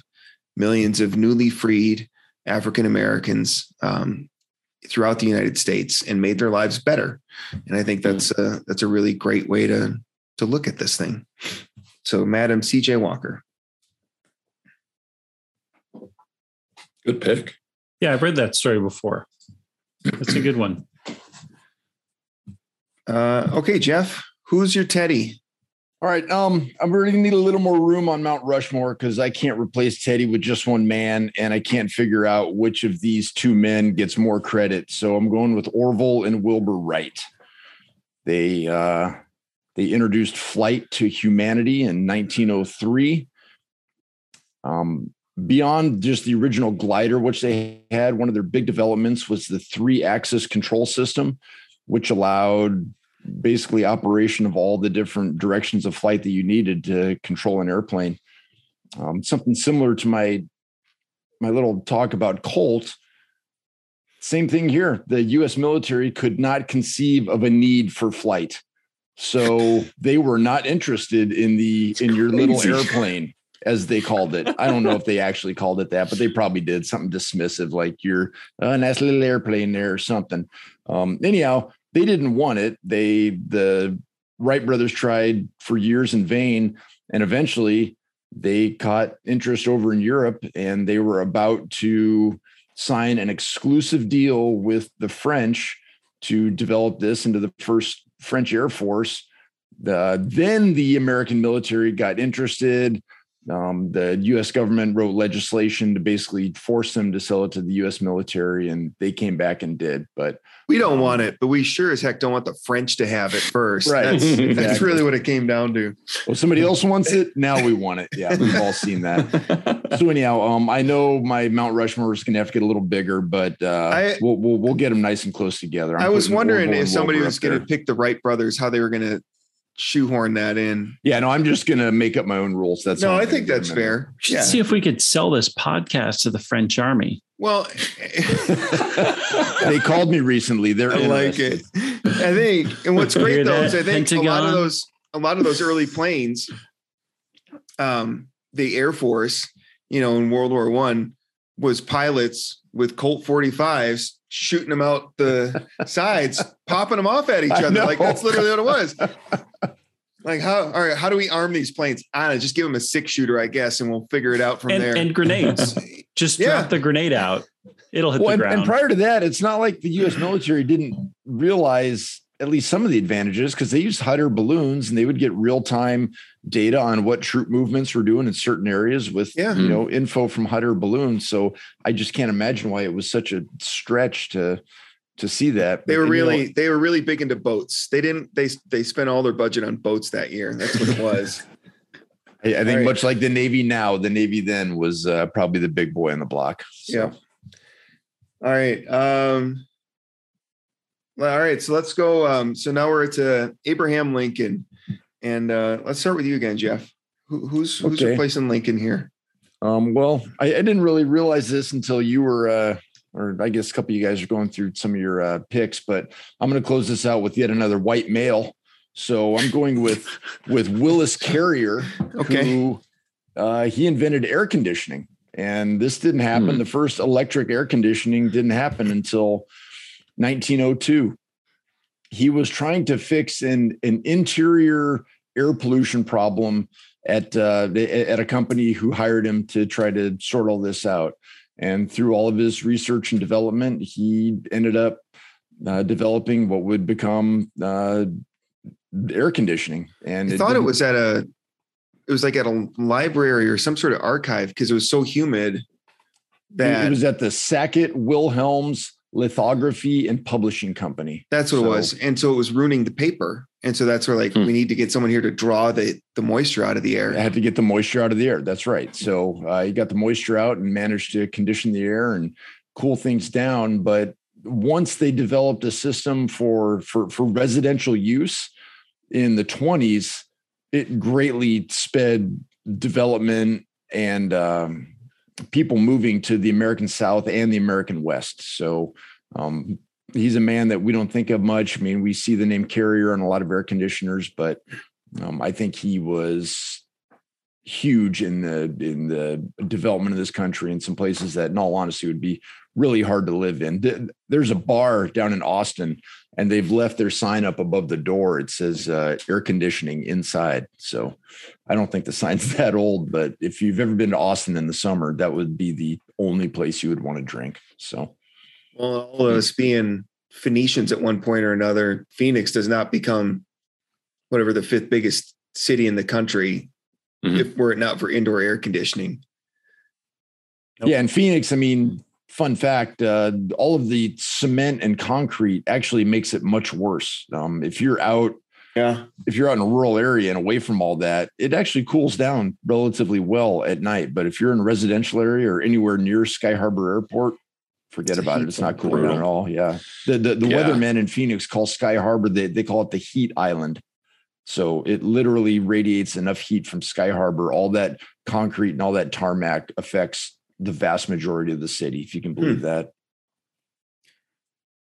millions of newly freed African Americans throughout the United States and made their lives better. And I think that's a really great way to look at this thing. So Madam C.J. Walker. Good pick. Yeah, I've read that story before. That's a good one. Okay, Jeff, who's your Teddy? All right. I'm going to need a little more room on Mount Rushmore because I can't replace Teddy with just one man, and I can't figure out which of these two men gets more credit. So I'm going with Orville and Wilbur Wright. They introduced flight to humanity in 1903. Beyond just the original glider, which they had, one of their big developments was the 3-axis control system, which allowed basically operation of all the different directions of flight that you needed to control an airplane. Something similar to my little talk about Colt. Same thing here. The U.S. military could not conceive of a need for flight. So they were not interested in your little airplane, as they called it. I don't know if they actually called it that, but they probably did something dismissive, like you're a nice little airplane there or something. Anyhow, they didn't want it. The Wright brothers tried for years in vain, and eventually they caught interest over in Europe, and they were about to sign an exclusive deal with the French to develop this into the first French Air Force. Then the American military got interested. The U.S. government wrote legislation to basically force them to sell it to the U.S. military, and they came back and did. But we don't want it, but we sure as heck don't want the French to have it first. Right. That's really what it came down to. Well, somebody else wants it. Now we want it. Yeah, we've all seen that. So anyhow, I know my Mount Rushmore is going to have to get a little bigger, but we'll get them nice and close together. I was wondering if somebody was going to pick the Wright brothers, how they were going to shoehorn that in. Yeah, no, I'm just going to make up my own rules. That's no, I think that's fair. We should see if we could sell this podcast to the French Army. Well, they called me recently. They're interested. I like it. I think, and what's great though is I think Pentagon. a lot of those early planes, the Air Force, you know, in World War I was pilots with Colt 45s. Shooting them out the sides, popping them off at each other. Like that's literally what it was. Like how do we arm these planes? I don't know, just give them a 6-shooter, I guess. And we'll figure it out from there. And grenades, just drop the grenade out. It'll hit the ground. And prior to that, it's not like the U.S. military didn't realize at least some of the advantages, because they used Hudder balloons and they would get real time data on what troop movements were doing in certain areas with, you know, info from Hudder balloons. So I just can't imagine why it was such a stretch to see that. They were really big into boats. They spent all their budget on boats that year. That's what it was. I think much like the Navy now, the Navy then was probably the big boy on the block. So. Yeah. All right. All right. So let's go. So now we're at Abraham Lincoln, and let's start with you again, Jeff. Who's replacing Lincoln here? Well, I didn't really realize this until you were, or I guess a couple of you guys are going through some of your picks, but I'm going to close this out with yet another white male. So I'm going with Willis Carrier, who he invented air conditioning. And this didn't happen. The first electric air conditioning didn't happen until 1902. He was trying to fix an interior air pollution problem at a company who hired him to try to sort all this out. And through all of his research and development, he ended up developing what would become air conditioning. And I thought it was at a library or some sort of archive because it was so humid that it was at the Sackett Wilhelms Lithography and Publishing Company. That's what it was. And so it was ruining the paper. And so that's where we need to get someone here to draw the moisture out of the air. I had to get the moisture out of the air. That's right. So he got the moisture out and managed to condition the air and cool things down. But once they developed a system for residential use in the 1920s, it greatly sped development and people moving to the American South and the American West. So he's a man that we don't think of much. I mean, we see the name Carrier on a lot of air conditioners, but I think he was huge in the development of this country in some places that, in all honesty, would be really hard to live in. There's a bar down in Austin, and they've left their sign up above the door. It says air conditioning inside. So I don't think the sign's that old, but if you've ever been to Austin in the summer, that would be the only place you would want to drink. So, well, all of us being Phoenicians at one point or another, Phoenix does not become whatever the fifth biggest city in the country if were it not for indoor air conditioning. Nope. Yeah. And Phoenix, I mean, fun fact, all of the cement and concrete actually makes it much worse. If you're out in a rural area and away from all that, it actually cools down relatively well at night. But if you're in a residential area or anywhere near Sky Harbor Airport, forget about it. It's not cooling down at all. Yeah. The weathermen in Phoenix call Sky Harbor, they call it the heat island. So it literally radiates enough heat from Sky Harbor. All that concrete and all that tarmac affects the vast majority of the city, if you can believe that.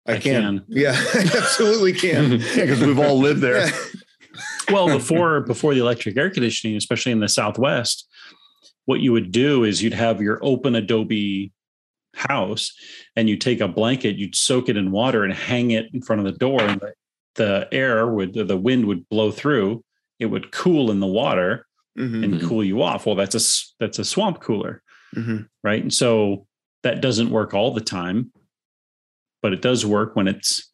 I can. Yeah, I absolutely can. Yeah, because we've all lived there. Yeah. Well, before the electric air conditioning, especially in the Southwest, what you would do is you'd have your open adobe house and you take a blanket, you'd soak it in water and hang it in front of the door. And the wind would blow through. It would cool in the water and cool you off. Well, that's a swamp cooler. Mm-hmm. Right. And so that doesn't work all the time, but it does work when it's,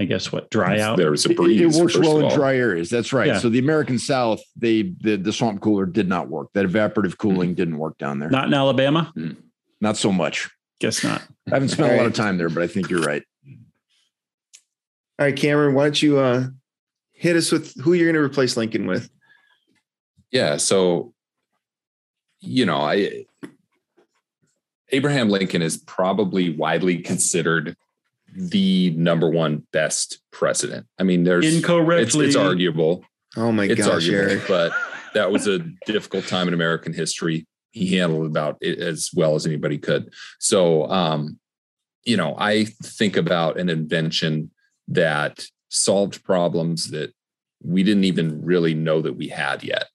I guess, dry out. There's a breeze. It works well in dry areas. That's right. Yeah. So the American South, the swamp cooler did not work. That evaporative cooling didn't work down there. Not in Alabama. Mm. Not so much. Guess not. I haven't spent a lot of time there, but I think you're right. All right, Cameron, why don't you hit us with who you're going to replace Lincoln with? Yeah. So, Abraham Lincoln is probably widely considered the number one best president. I mean, it's arguable. Oh my gosh, Eric. But that was a difficult time in American history. He handled about it as well as anybody could. So, I think about an invention that solved problems that we didn't even really know that we had yet.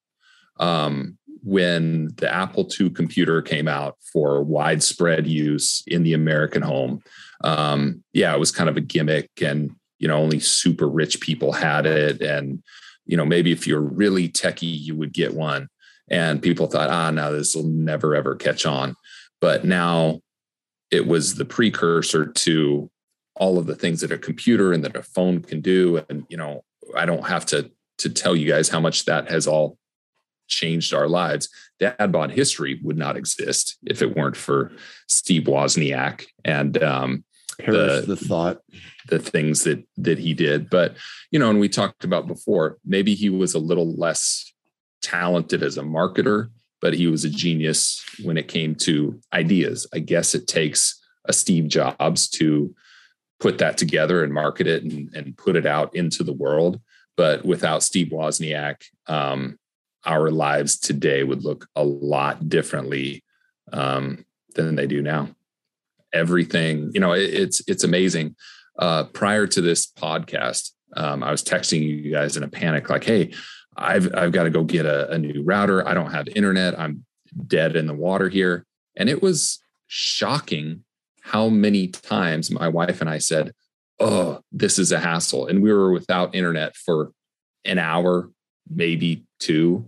When the Apple II computer came out for widespread use in the American home, it was kind of a gimmick and, only super rich people had it. And, maybe if you're really techie, you would get one. And people thought, now this will never, ever catch on. But now it was the precursor to all of the things that a computer and that a phone can do. And, I don't have to tell you guys how much that has all changed our lives. Dad bod history would not exist if it weren't for Steve Wozniak and the things that he did. But and we talked about before, maybe he was a little less talented as a marketer, but he was a genius when it came to ideas. I guess it takes a Steve Jobs to put that together and market it and put it out into the world. But without Steve Wozniak, our lives today would look a lot differently than they do now. Everything, you know, it's amazing. Prior to this podcast, I was texting you guys in a panic, like, hey, I've got to go get a new router. I don't have internet. I'm dead in the water here. And it was shocking how many times my wife and I said, oh, this is a hassle. And we were without internet for an hour, maybe two.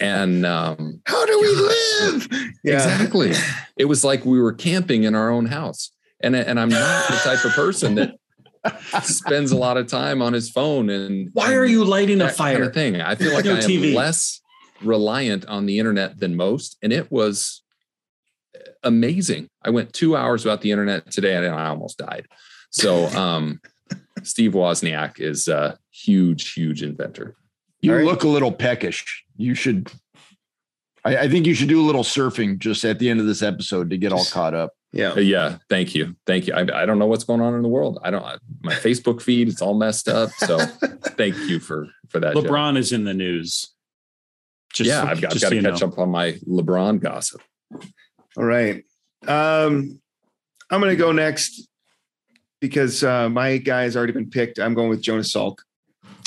And how do we live? Yeah. Exactly. It was like we were camping in our own house. And I'm not the type of person that spends a lot of time on his phone. And why are you lighting a fire? Kind of thing. I feel like I am less reliant on the internet than most. And it was amazing. I went 2 hours without the internet today and I almost died. So Steve Wozniak is a huge inventor. You look a little peckish. You should. I think you should do a little surfing just at the end of this episode to get all caught up. Yeah. Yeah. Thank you. Thank you. I don't know what's going on in the world. My Facebook feed, it's all messed up. So thank you for that. LeBron is in the news. I've got to catch up on my LeBron gossip. All right. I'm going to go next because my guy has already been picked. I'm going with Jonas Salk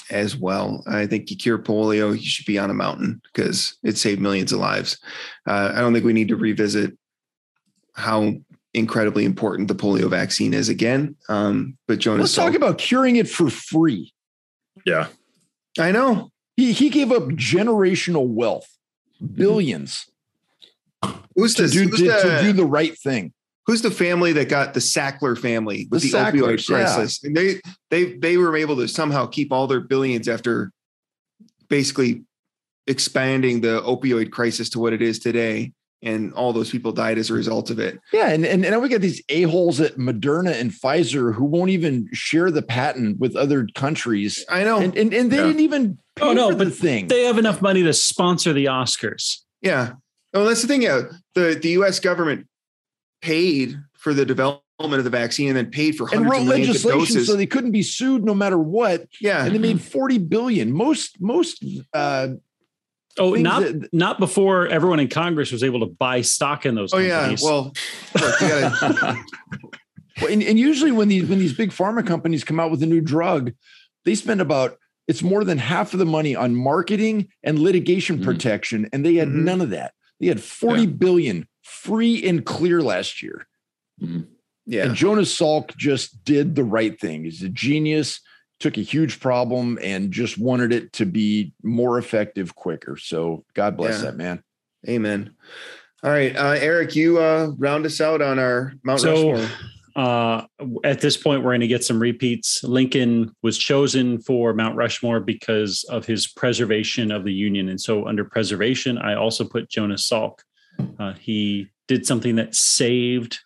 as well. I think he cured polio. He should be on a mountain because it saved millions of lives. I don't think we need to revisit how incredibly important the polio vaccine is again. But Jonas, let's talk about curing it for free. Yeah, I know. He gave up generational wealth, billions. To do the right thing? Who's the family that got the Sackler family with the opioid crisis? Yeah. And they were able to somehow keep all their billions after basically expanding the opioid crisis to what it is today. And all those people died as a result of it. Yeah. And now we got these a-holes at Moderna and Pfizer who won't even share the patent with other countries. I know. And they didn't even pay for the thing. They have enough money to sponsor the Oscars. Yeah. Oh, that's the thing. The U.S. government paid for the development of the vaccine and then paid for hundreds of millions of doses. And wrote legislation so they couldn't be sued no matter what. Yeah. And they made $40 billion. Not before everyone in Congress was able to buy stock in those companies. Yeah. Well, look, you gotta... and usually when these big pharma companies come out with a new drug, they spend it's more than half of the money on marketing and litigation protection. And they had none of that. They had 40 billion free and clear last year. Mm-hmm. Yeah. And Jonas Salk just did the right thing. He's a genius. Took a huge problem and just wanted it to be more effective quicker. So God bless that man. Amen. All right. Eric, you round us out on our Mount Rushmore. At this point, we're going to get some repeats. Lincoln was chosen for Mount Rushmore because of his preservation of the Union. And so under preservation, I also put Jonas Salk. He did something that saved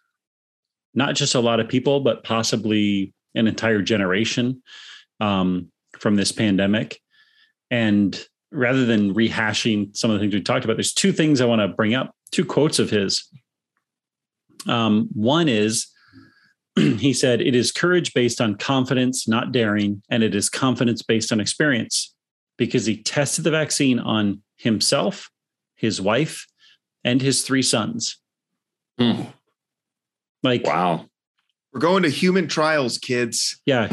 not just a lot of people, but possibly an entire generation. From this pandemic. And rather than rehashing some of the things we talked about, there's two things I want to bring up, two quotes of his. One is, he said, "It is courage based on confidence, not daring, and it is confidence based on experience," because he tested the vaccine on himself, his wife, and his 3 sons. Mm. Like, wow. We're going to human trials, kids. Yeah.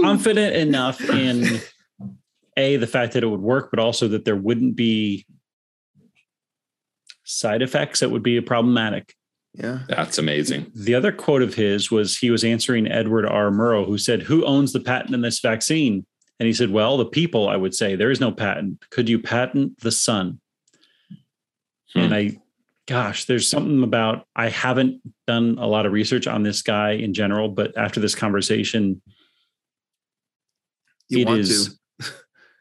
Confident enough in the fact that it would work, but also that there wouldn't be side effects that would be problematic. Yeah. That's amazing. The other quote of his was, he was answering Edward R. Murrow, who said, "Who owns the patent in this vaccine?" And he said, "Well, the people, I would say. There is no patent. Could you patent the sun?" And there's something about, I haven't done a lot of research on this guy in general, but after this conversation,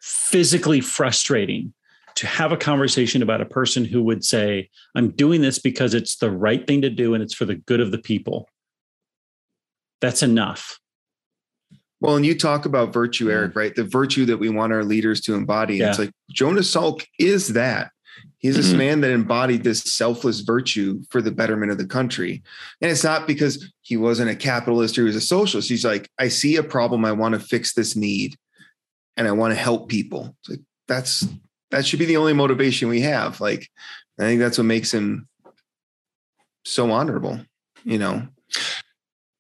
physically frustrating to have a conversation about a person who would say, "I'm doing this because it's the right thing to do and it's for the good of the people." That's enough. Well, and you talk about virtue, Eric, right? The virtue that we want our leaders to embody. Yeah. It's like Jonas Salk is that. He's this man that embodied this selfless virtue for the betterment of the country. And it's not because he wasn't a capitalist or he was a socialist. He's like, I see a problem. I want to fix this need and I want to help people. It's like, that should be the only motivation we have. Like, I think that's what makes him so honorable. You know,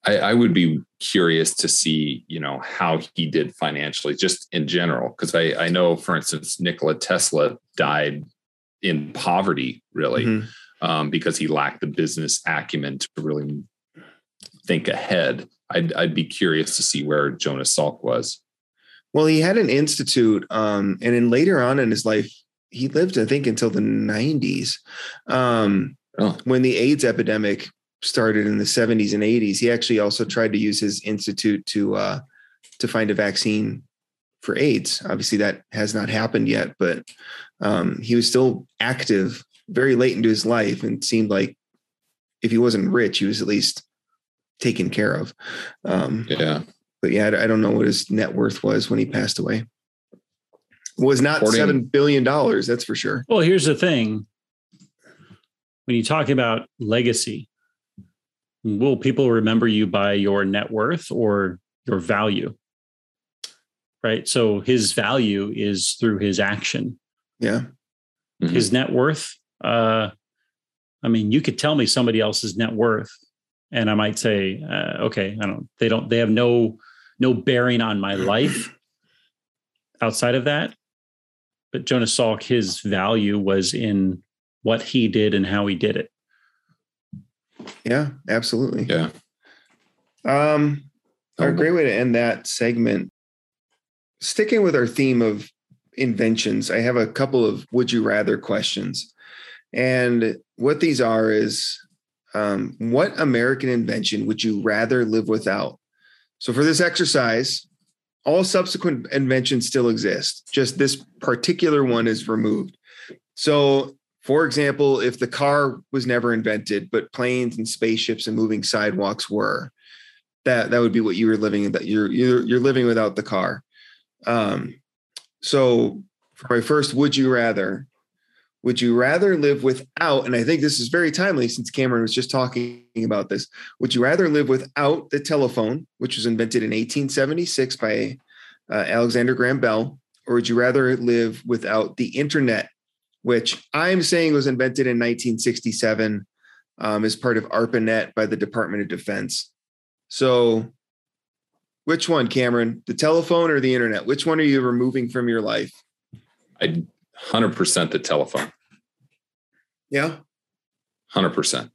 I would be curious to see, you know, how he did financially just in general. Cause I know, for instance, Nikola Tesla died in poverty, really, because he lacked the business acumen to really think ahead. I'd be curious to see where Jonas Salk was. Well, he had an institute, and then later on in his life, he lived, I think, until the 90s, when the AIDS epidemic started in the 70s and 80s. He actually also tried to use his institute to find a vaccine for AIDS. Obviously, that has not happened yet, but he was still active very late into his life, and seemed like if he wasn't rich, he was at least taken care of. But yeah, I don't know what his net worth was when he passed away. It was not $7 billion. That's for sure. Well, here's the thing. When you talk about legacy, will people remember you by your net worth or your value? Right. So his value is through his action. Yeah. Mm-hmm. His net worth. I mean, you could tell me somebody else's net worth and I might say, okay, they have no bearing on my life outside of that. But Jonas Salk, his value was in what he did and how he did it. Yeah, absolutely. Yeah. A great way to end that segment. Sticking with our theme of inventions, I have a couple of would you rather questions. And what these are is, what American invention would you rather live without? So for this exercise, all subsequent inventions still exist. Just this particular one is removed. So, for example, if the car was never invented, but planes and spaceships and moving sidewalks were, that would be what you were living, that you're living without the car. So for my first, would you rather live without, and I think this is very timely since Cameron was just talking about this, would you rather live without the telephone, which was invented in 1876 by Alexander Graham Bell, or would you rather live without the internet, which I'm saying was invented in 1967 as part of ARPANET by the Department of Defense. So which one, Cameron, the telephone or the internet? Which one are you removing from your life? 100% the telephone. Yeah. 100%.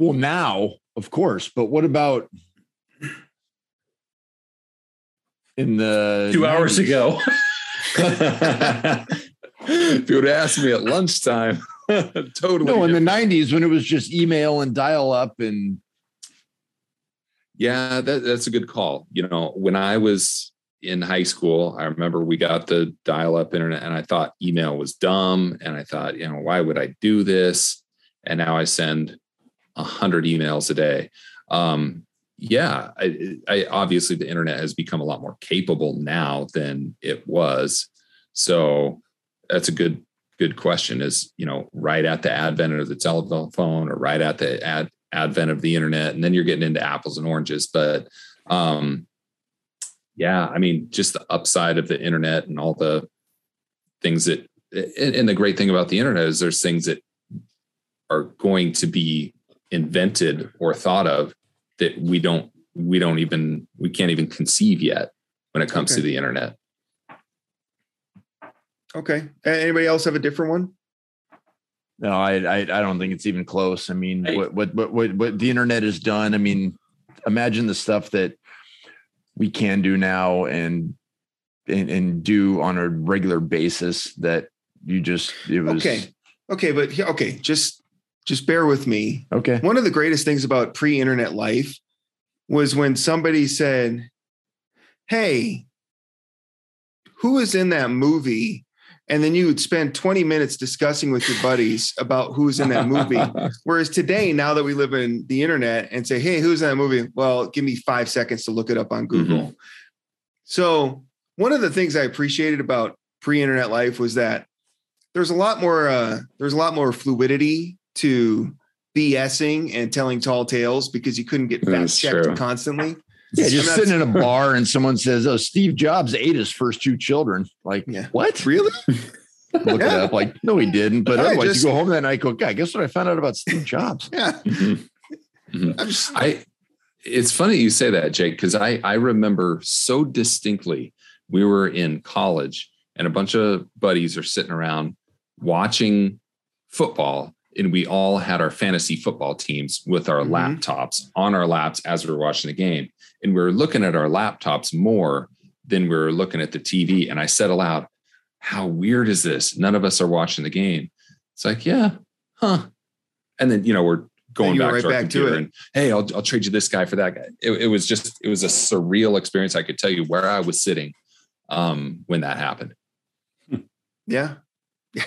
Well, now, of course, but what about in the 2 hours ago? If you would ask me at lunchtime, totally. No, in the 90s when it was just email and dial up and. Yeah, that's a good call. You know, when I was in high school, I remember we got the dial-up internet and I thought email was dumb. And I thought, you know, why would I do this? And now I send 100 emails a day. Yeah, I obviously the internet has become a lot more capable now than it was. So that's a good question is, you know, right at the advent of the telephone or right at the advent of the internet, and then you're getting into apples and oranges. But yeah, I mean, just the upside of the internet and all the things that, and the great thing about the internet is there's things that are going to be invented or thought of that we can't even conceive yet when it comes to the internet. Okay. Anybody else have a different one? No, I don't think it's even close. I mean, what the internet has done. I mean, imagine the stuff that we can do now and do on a regular basis that you just it was okay, but okay, just bear with me. Okay, one of the greatest things about pre-internet life was when somebody said, "Hey, who is in that movie?" And then you would spend 20 minutes discussing with your buddies about who's in that movie. Whereas today, now that we live in the internet and say, hey, who's in that movie? Well, give me 5 seconds to look it up on Google. Mm-hmm. So one of the things I appreciated about pre-internet life was that there's a lot more fluidity to BSing and telling tall tales because you couldn't get fact checked constantly. Yeah, just sitting in a bar and someone says, "Oh, Steve Jobs ate his first two children." Like, what? Really? Look it up. Like, no, he didn't. But otherwise, you go home that night, go, "God, guess what I found out about Steve Jobs?" Yeah. Mm-hmm. Mm-hmm. It's funny you say that, Jake, because I remember so distinctly we were in college and a bunch of buddies are sitting around watching football, and we all had our fantasy football teams with our laptops on our laps as we were watching the game. And we were looking at our laptops more than we were looking at the TV. And I said aloud, "How weird is this? None of us are watching the game." It's like, yeah, huh. And then, we're going back right to our computer and, "Hey, I'll trade you this guy for that guy." It was a surreal experience. I could tell you where I was sitting when that happened. Yeah.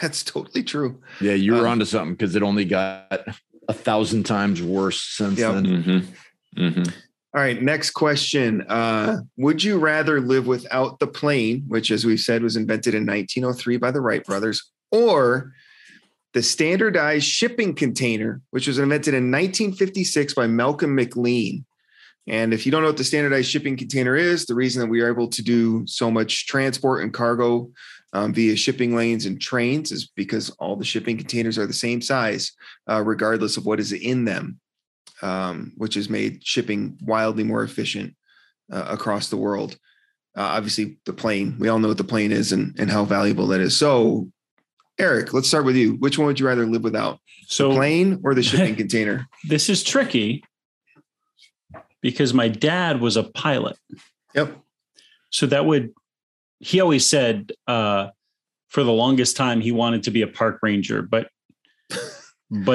That's totally true. Yeah. You were onto something because it only got 1,000 times worse since then. Mm-hmm. Mm-hmm. All right. Next question. Would you rather live without the plane, which, as we've said, was invented in 1903 by the Wright brothers, or the standardized shipping container, which was invented in 1956 by Malcolm McLean? And if you don't know what the standardized shipping container is, the reason that we are able to do so much transport and cargo via shipping lanes and trains is because all the shipping containers are the same size, regardless of what is in them. Which has made shipping wildly more efficient across the world. Obviously, the plane, we all know what the plane is and how valuable that is. So, Eric, let's start with you. Which one would you rather live without? So, the plane or the shipping container? This is tricky because my dad was a pilot. Yep. So he always said for the longest time he wanted to be a park ranger, but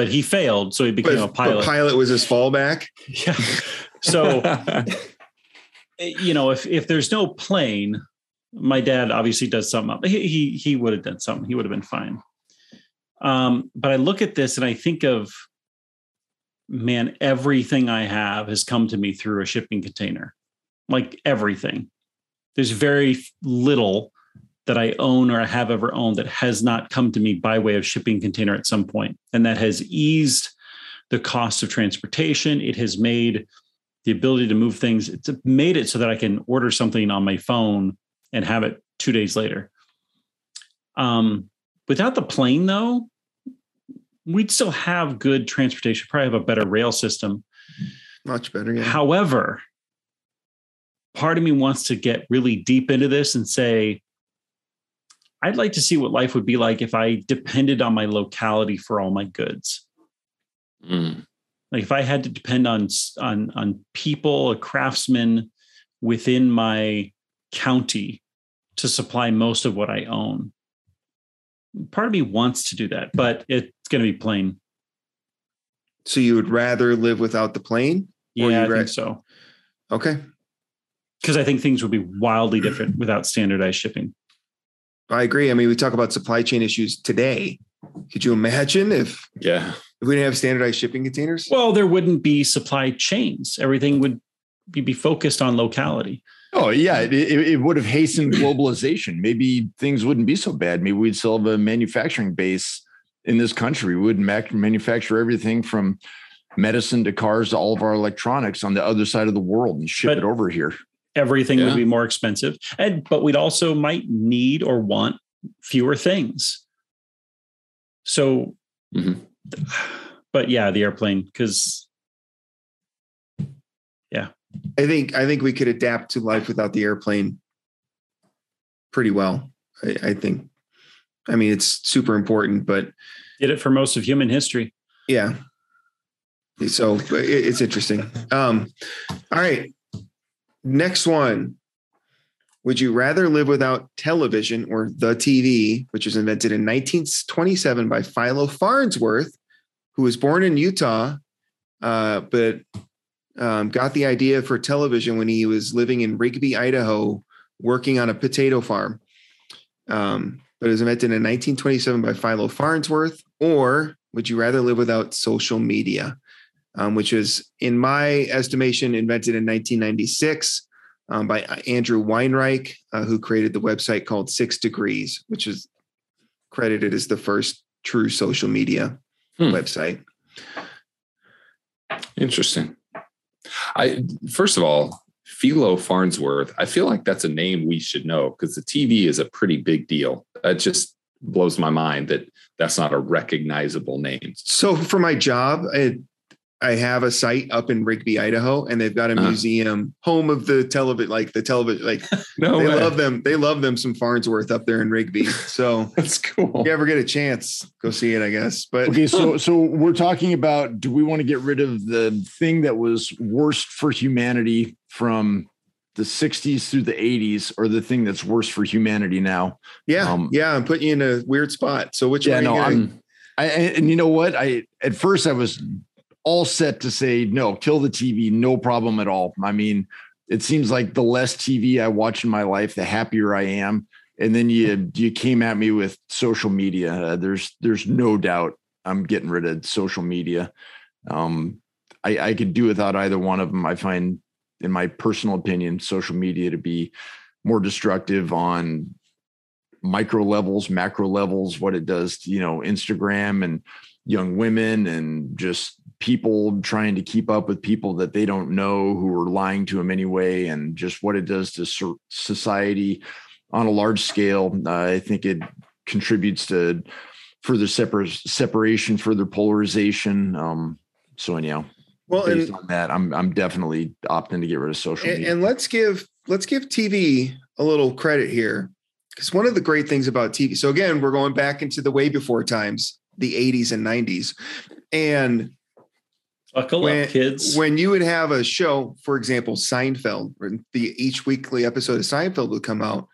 he failed, so he became a pilot. Pilot was his fallback. Yeah. So, if there's no plane, my dad obviously does something up. He would have done something. He would have been fine. But I look at this and I think of, man, everything I have has come to me through a shipping container. Like everything. There's very little that I own or I have ever owned that has not come to me by way of shipping container at some point. And that has eased the cost of transportation. It has made the ability to move things. It's made it so that I can order something on my phone and have it 2 days later. Without the plane, though, we'd still have good transportation, probably have a better rail system. Much better. Yeah. However, part of me wants to get really deep into this and say, I'd like to see what life would be like if I depended on my locality for all my goods. Mm. Like if I had to depend on people, a craftsman within my county to supply most of what I own. Part of me wants to do that, but it's going to be plain. So you would rather live without the plane? Yeah, I think so. Okay. Because I think things would be wildly different without standardized shipping. I agree. I mean, we talk about supply chain issues today. Could you imagine if we didn't have standardized shipping containers? Well, there wouldn't be supply chains. Everything would be focused on locality. Oh, yeah. It would have hastened globalization. Maybe things wouldn't be so bad. Maybe we'd still have a manufacturing base in this country. We would manufacture everything from medicine to cars to all of our electronics on the other side of the world and ship it over here. Everything would be more expensive, but we'd also might need or want fewer things. So, but yeah, the airplane, I think we could adapt to life without the airplane pretty well. I think, I mean, it's super important, but did it for most of human history. Yeah. So it's interesting. All right. Next one, would you rather live without television or the TV, which was invented in 1927 by Philo Farnsworth, who was born in Utah, but got the idea for television when he was living in Rigby, Idaho, working on a potato farm. But it was invented in 1927 by Philo Farnsworth. Or would you rather live without social media? Which was, in my estimation, invented in 1996 by Andrew Weinreich, who created the website called 6 Degrees, which is credited as the first true social media website. Interesting. First of all, Philo Farnsworth, I feel like that's a name we should know because the TV is a pretty big deal. That just blows my mind that that's not a recognizable name. So for my job, I have a site up in Rigby, Idaho, and they've got a museum, home of the television, no way. Love them. They love them some Farnsworth up there in Rigby. So that's cool. If you ever get a chance, go see it, I guess. But okay, so we're talking about, do we want to get rid of the thing that was worst for humanity from the 60s through the 80s, or the thing that's worse for humanity now? Yeah. Yeah. I'm putting you in a weird spot. So which one? And you know what? At first I was all set to say, no, kill the TV. No problem at all. I mean, it seems like the less TV I watch in my life, the happier I am. And then you came at me with social media. There's no doubt I'm getting rid of social media. I could do without either one of them. I find, in my personal opinion, social media to be more destructive on micro levels, macro levels, what it does to, Instagram and young women and just people trying to keep up with people that they don't know who are lying to them anyway, and just what it does to society on a large scale. I think it contributes to further separation, further polarization. So anyhow, well, based on that, I'm definitely opting to get rid of social media. And let's give TV a little credit here, because one of the great things about TV. So again, we're going back into the way before times, the 80s and 90s, and Buckle up, kids. When you would have a show, for example, Seinfeld, each weekly episode of Seinfeld would come out.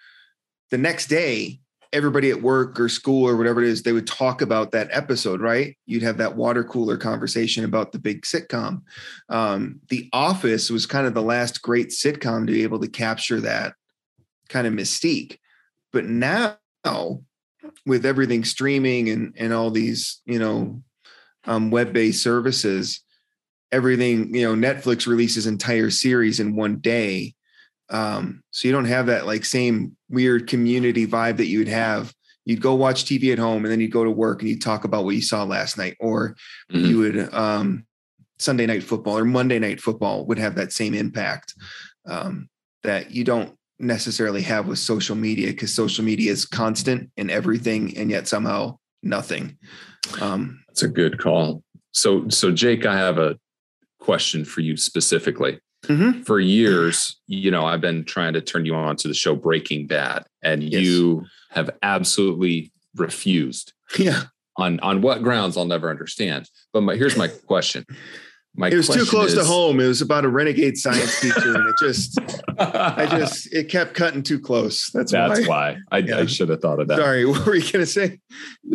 The next day, everybody at work or school or whatever it is, they would talk about that episode, right? You'd have that water cooler conversation about the big sitcom. The Office was kind of the last great sitcom to be able to capture that kind of mystique. But now, with everything streaming and all these, web-based services, everything, Netflix releases entire series in one day. So you don't have that same weird community vibe that you would have. You'd go watch TV at home and then you'd go to work and you'd talk about what you saw last night, or you would, Sunday night football or Monday night football would have that same impact, that you don't necessarily have with social media, because social media is constant in everything and yet somehow nothing. That's a good call. So Jake, I have a question for you specifically. For years, I've been trying to turn you on to the show Breaking Bad, and you have absolutely refused. Yeah. On what grounds I'll never understand. But here's my question. It was too close to home. It was about a renegade science teacher, and it kept cutting too close. That's why. I should have thought of that. Sorry, what were you going to say?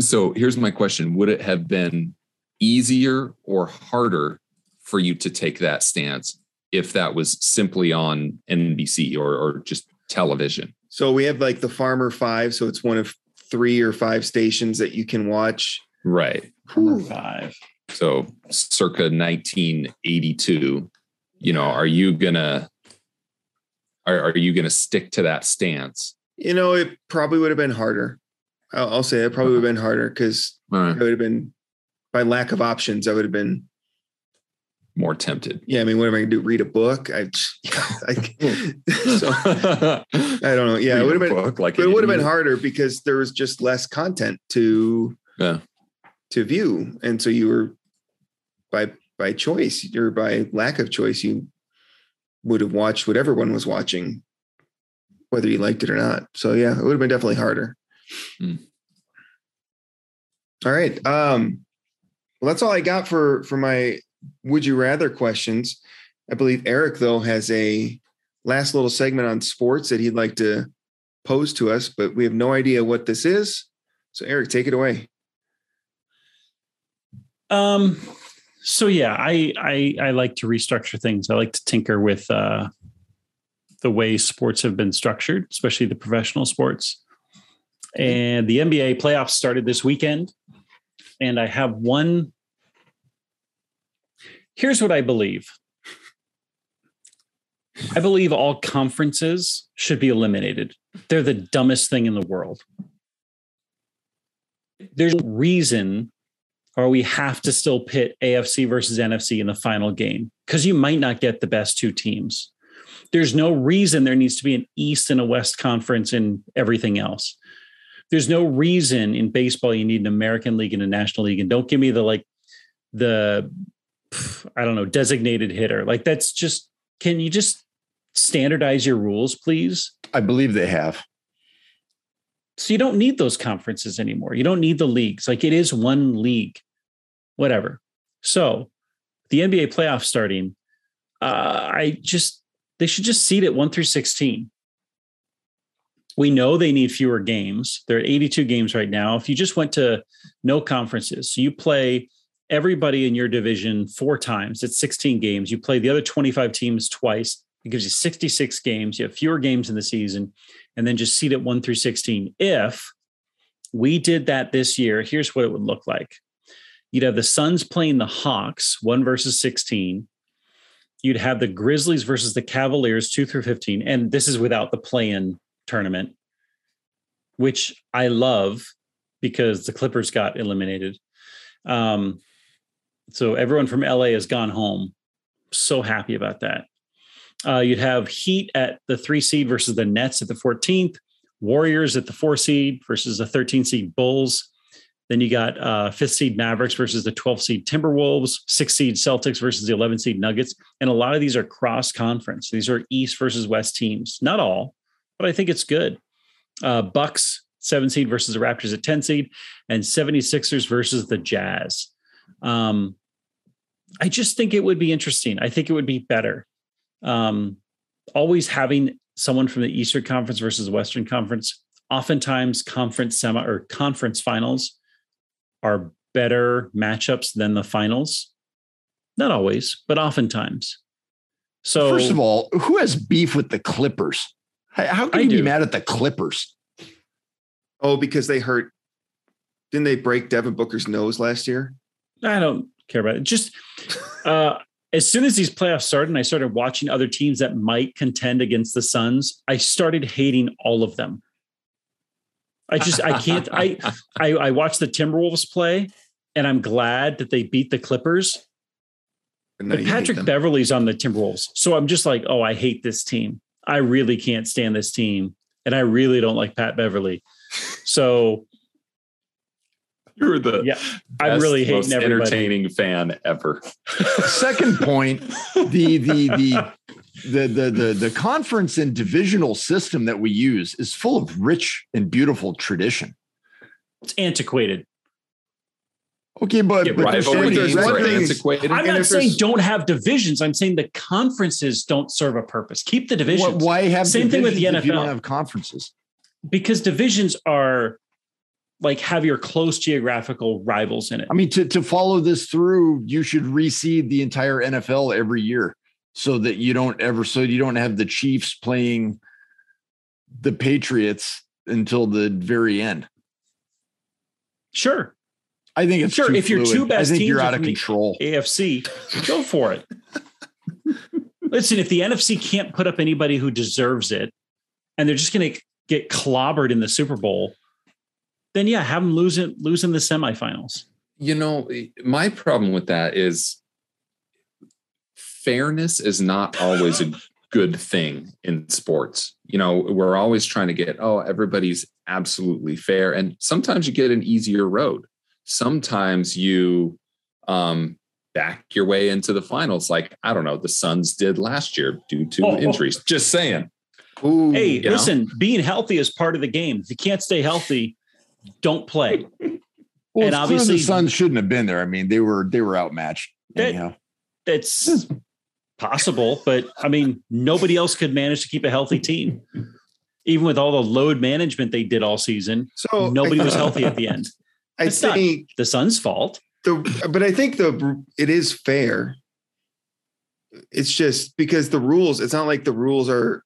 So here's my question: would it have been easier or harder for you to take that stance if that was simply on NBC or just television? So we have the Farmer Five. So it's one of 3 or 5 stations that you can watch. Right. Farmer Five. So circa 1982, are you going to stick to that stance? It probably would have been harder. I'll say it probably would have been harder, because it would have been, by lack of options, I would have been more tempted. Yeah. I mean, what am I going to do? Read a book? I don't know. Yeah. Read it would have been harder because there was just less content to view. And so you were by choice, or by lack of choice, you would have watched what everyone was watching, whether you liked it or not. So yeah, it would have been definitely harder. All right. Well, that's all I got for my would you rather questions. I believe Eric, though, has a last little segment on sports that he'd like to pose to us, but we have no idea what this is. So Eric, take it away. I like to restructure things. I like to tinker with the way sports have been structured, especially the professional sports. And the NBA playoffs started this weekend, and I have one. Here's what I believe. I believe all conferences should be eliminated. They're the dumbest thing in the world. There's no reason or we have to still pit AFC versus NFC in the final game because you might not get the best two teams. There's no reason there needs to be an East and a West conference and everything else. There's no reason in baseball you need an American League and a National League. And don't give me the designated hitter. Like that's just, can you just standardize your rules, please? I believe they have. So you don't need those conferences anymore. You don't need the leagues. Like it is one league, whatever. So the NBA playoffs starting, they should just seed it 1-16. We know they need fewer games. They're at 82 games right now. If you just went to no conferences, so you play everybody in your division 4 times, it's 16 games. You play the other 25 teams twice. It gives you 66 games. You have fewer games in the season, and then just seed it 1-16. If we did that this year, here's what it would look like. You'd have the Suns playing the Hawks, 1-16. You'd have the Grizzlies versus the Cavaliers, 2-15. And this is without the play-in tournament, which I love because the Clippers got eliminated. So everyone from LA has gone home. So happy about that. You'd have Heat at the 3 seed versus the Nets at the 14th, Warriors at the 4 seed versus the 13 seed Bulls. Then you got 5th seed Mavericks versus the 12th seed Timberwolves, 6th seed Celtics versus the 11th seed Nuggets. And a lot of these are cross-conference. These are East versus West teams. Not all, but I think it's good. Bucks, 7 seed versus the Raptors at 10 seed, and 76ers versus the Jazz. I just think it would be interesting. I think it would be better. Always having someone from the Eastern Conference versus the Western Conference. Oftentimes conference finals are better matchups than the finals. Not always, but oftentimes. So first of all, who has beef with the Clippers? How can you be mad at the Clippers? Oh, because they hurt. Didn't they break Devin Booker's nose last year? I don't care about it. Just as soon as these playoffs started and I started watching other teams that might contend against the Suns, I started hating all of them. I watched the Timberwolves play and I'm glad that they beat the Clippers. But Patrick Beverley's on the Timberwolves. So I'm just like, oh, I hate this team. I really can't stand this team. And I really don't like Pat Beverley. So you're the best, really most entertaining fan ever. Second point, the conference and divisional system that we use is full of rich and beautiful tradition. It's antiquated. Okay, but there's one thing antiquated. I'm not saying don't have divisions. I'm saying the conferences don't serve a purpose. Keep the divisions. Why have same thing with the NFL? If you don't have conferences because divisions are like have your close geographical rivals in it. I mean, to follow this through, you should reseed the entire NFL every year. So that you don't ever, have the Chiefs playing the Patriots until the very end. Sure, I think it's sure. If fluid. Your two best teams you're out of control, AFC, go for it. Listen, if the NFC can't put up anybody who deserves it, and they're just going to get clobbered in the Super Bowl, then yeah, have them losing the semifinals. You know, my problem with that is. Fairness is not always a good thing in sports. You know, we're always trying to get, everybody's absolutely fair. And sometimes you get an easier road. Sometimes you back your way into the finals. Like, I don't know, the Suns did last year due to injuries. Just saying. Ooh, hey, listen, being healthy is part of the game. If you can't stay healthy, don't play. Well, and obviously the Suns shouldn't have been there. I mean, they were outmatched. It's possible, but I mean, nobody else could manage to keep a healthy team, even with all the load management they did all season. So nobody was healthy at the end. It's not the Suns' fault. But I think it is fair. It's just because the rules. It's not like the rules are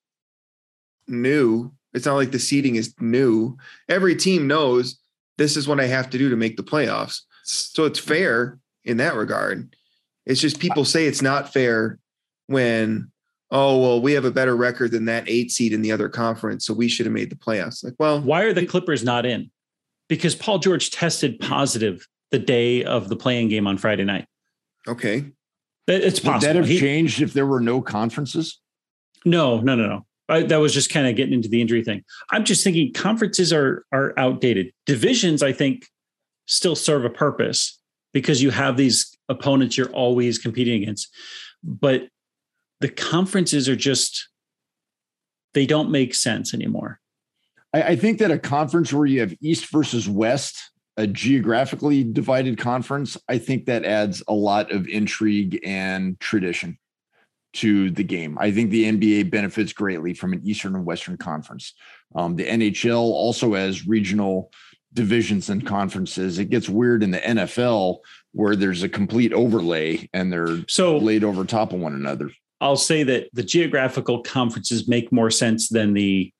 new. It's not like the seeding is new. Every team knows this is what I have to do to make the playoffs. So it's fair in that regard. It's just people say it's not fair when oh, well, we have a better record than that 8 seed in the other conference, so we should have made the playoffs. Like, well, why are the Clippers not in? Because Paul George tested positive the day of the play-in game on Friday night. Okay. It's possible. Would that have changed if there were no conferences? No. That was just kind of getting into the injury thing. I'm just thinking conferences are outdated. Divisions, I think, still serve a purpose because you have these opponents you're always competing against. But the conferences are just, they don't make sense anymore. I think that a conference where you have East versus West, a geographically divided conference, I think that adds a lot of intrigue and tradition to the game. I think the NBA benefits greatly from an Eastern and Western conference. The NHL also has regional divisions and conferences. It gets weird in the NFL where there's a complete overlay and they're so laid over top of one another. I'll say that the geographical conferences make more sense than the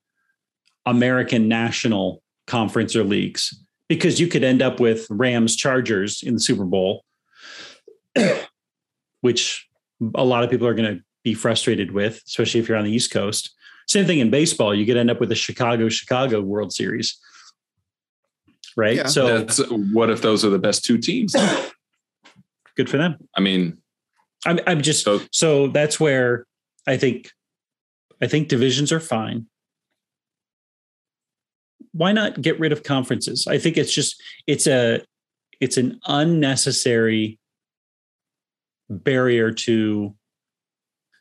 American National Conference or leagues, because you could end up with Rams Chargers in the Super Bowl, which a lot of people are going to be frustrated with, especially if you're on the East Coast. Same thing in baseball. You could end up with a Chicago World Series. Right. Yeah, so what if those are the best two teams? Good for them. I mean, I'm just, so that's where I think divisions are fine. Why not get rid of conferences? I think it's just, it's an unnecessary barrier to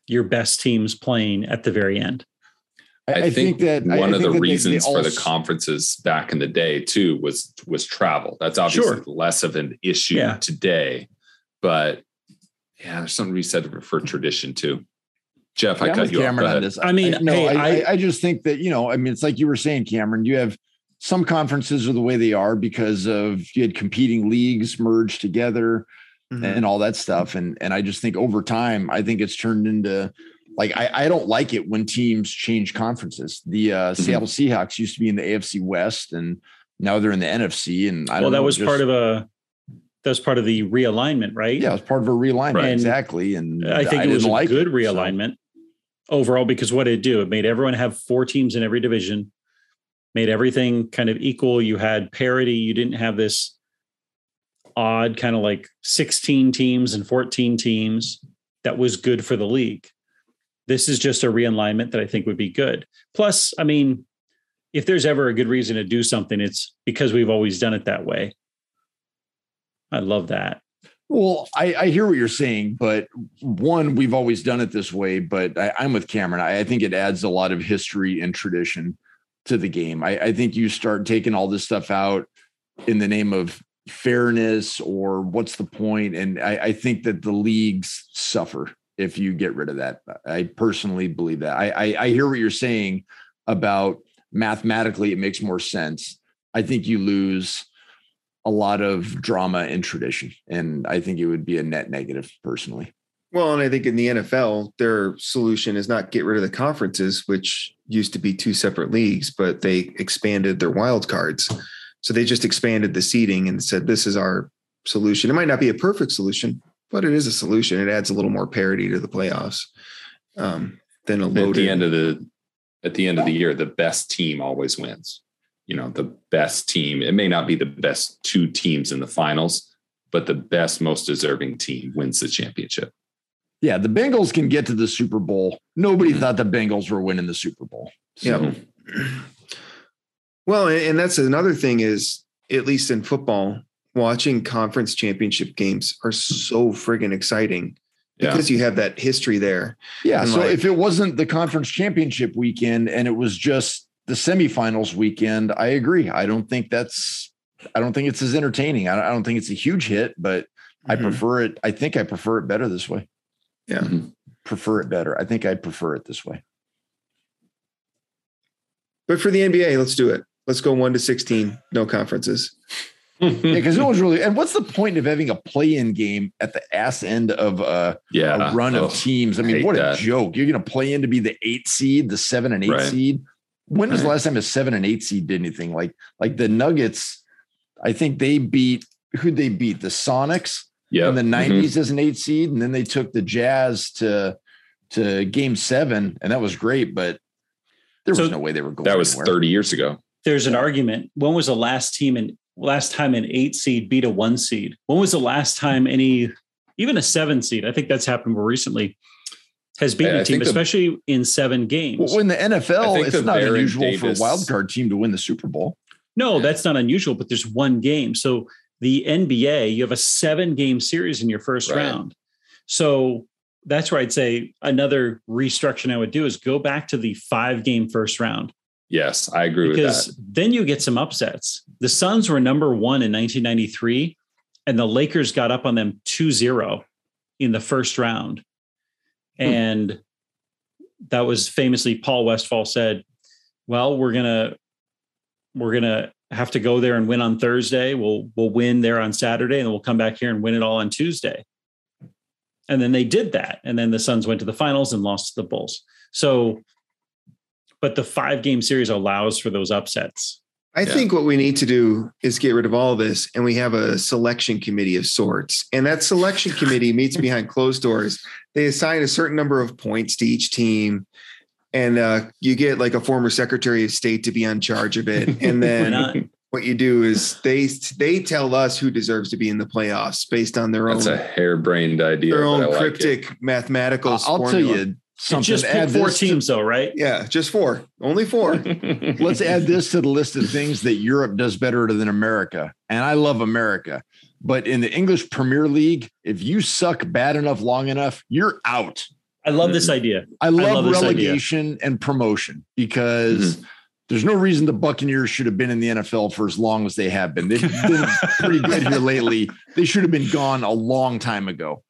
your best teams playing at the very end. I think one of the reasons for the conferences back in the day too was travel. That's obviously less of an issue today, but there's something to be said for tradition too. Jeff, I cut you off on this. I just think that, it's like you were saying, Cameron, you have some conferences are the way they are because of you had competing leagues merged together and all that stuff. And I just think over time, I think it's turned into like, I don't like it when teams change conferences. The Seattle Seahawks used to be in the AFC West and now they're in the NFC. And that was part of the realignment, right? Yeah. It was part of a realignment. Right. Exactly. And I think it was a good realignment. So. Overall, because what it did, it made everyone have 4 teams in every division, made everything kind of equal. You had parity. You didn't have this odd kind of like 16 teams and 14 teams. That was good for the league. This is just a realignment that I think would be good. Plus, I mean, if there's ever a good reason to do something, it's because we've always done it that way. I love that. Well, I hear what you're saying, but one, we've always done it this way, but I'm with Cameron. I think it adds a lot of history and tradition to the game. I think you start taking all this stuff out in the name of fairness or what's the point? And I think that the leagues suffer if you get rid of that. I personally believe that. I hear what you're saying about mathematically, it makes more sense. I think you lose a lot of drama and tradition. And I think it would be a net negative personally. Well, and I think in the NFL, their solution is not get rid of the conferences, which used to be 2 separate leagues, but they expanded their wild cards. So they just expanded the seeding and said, this is our solution. It might not be a perfect solution, but it is a solution. It adds a little more parity to the playoffs than a loaded. At the end of the year, the best team always wins. The best team, it may not be the best 2 teams in the finals, but the best, most deserving team wins the championship. Yeah. The Bengals can get to the Super Bowl. Nobody thought the Bengals were winning the Super Bowl. So. Yeah. Well, and that's another thing is, at least in football, watching conference championship games are so friggin' exciting because you have that history there. Yeah. And so if it wasn't the conference championship weekend and it was just the semifinals weekend, I agree. I don't think it's as entertaining. I don't think it's a huge hit, but I prefer it. I think I prefer it better this way. Yeah. I think I prefer it this way. But for the NBA, let's do it. Let's go 1-16. No conferences. Because no one's really, and what's the point of having a play-in game at the ass end of a run of teams? I mean, what a joke. You're going to play in to be the 8 seed, the 7 and 8 seed. When was the last time a 7 and 8 seed did anything like the Nuggets? I think they beat the Sonics in the 90s as an 8 seed. And then they took the Jazz to to Game 7, and that was great, but there was no way they were going. That was anywhere. 30 years ago. There's an argument. When was the last time an 8 seed beat a 1 seed? When was the last time even a 7 seed? I think that's happened more recently. Has beaten a team, especially in 7 games. Well, in the NFL, it's not unusual for a wildcard team to win the Super Bowl. No, that's not unusual, but there's 1 game. So the NBA, you have a 7-game series in your first round. So that's where I'd say another restructuring I would do is go back to the 5-game first round. Yes, I agree with that. Because then you get some upsets. The Suns were #1 in 1993, and the Lakers got up on them 2-0 in the first round. And that was famously Paul Westphal said, well, we're going to have to go there and win on Thursday. We'll win there on Saturday, and then we'll come back here and win it all on Tuesday. And then they did that. And then the Suns went to the finals and lost to the Bulls. So, but the 5-game series allows for those upsets. I think what we need to do is get rid of all this, and we have a selection committee of sorts. And that selection committee meets behind closed doors. They assign a certain number of points to each team, and you get like a former Secretary of State to be in charge of it. And then what you do is they tell us who deserves to be in the playoffs based on their own. That's a harebrained idea. Their own cryptic mathematical. I'll tell you. Just pick 4 teams though, right? Yeah, just 4. Only 4. Let's add this to the list of things that Europe does better than America. And I love America. But in the English Premier League, if you suck bad enough long enough, you're out. I love this idea. I love relegation and promotion because there's no reason the Buccaneers should have been in the NFL for as long as they have been. They've been pretty good here lately. They should have been gone a long time ago.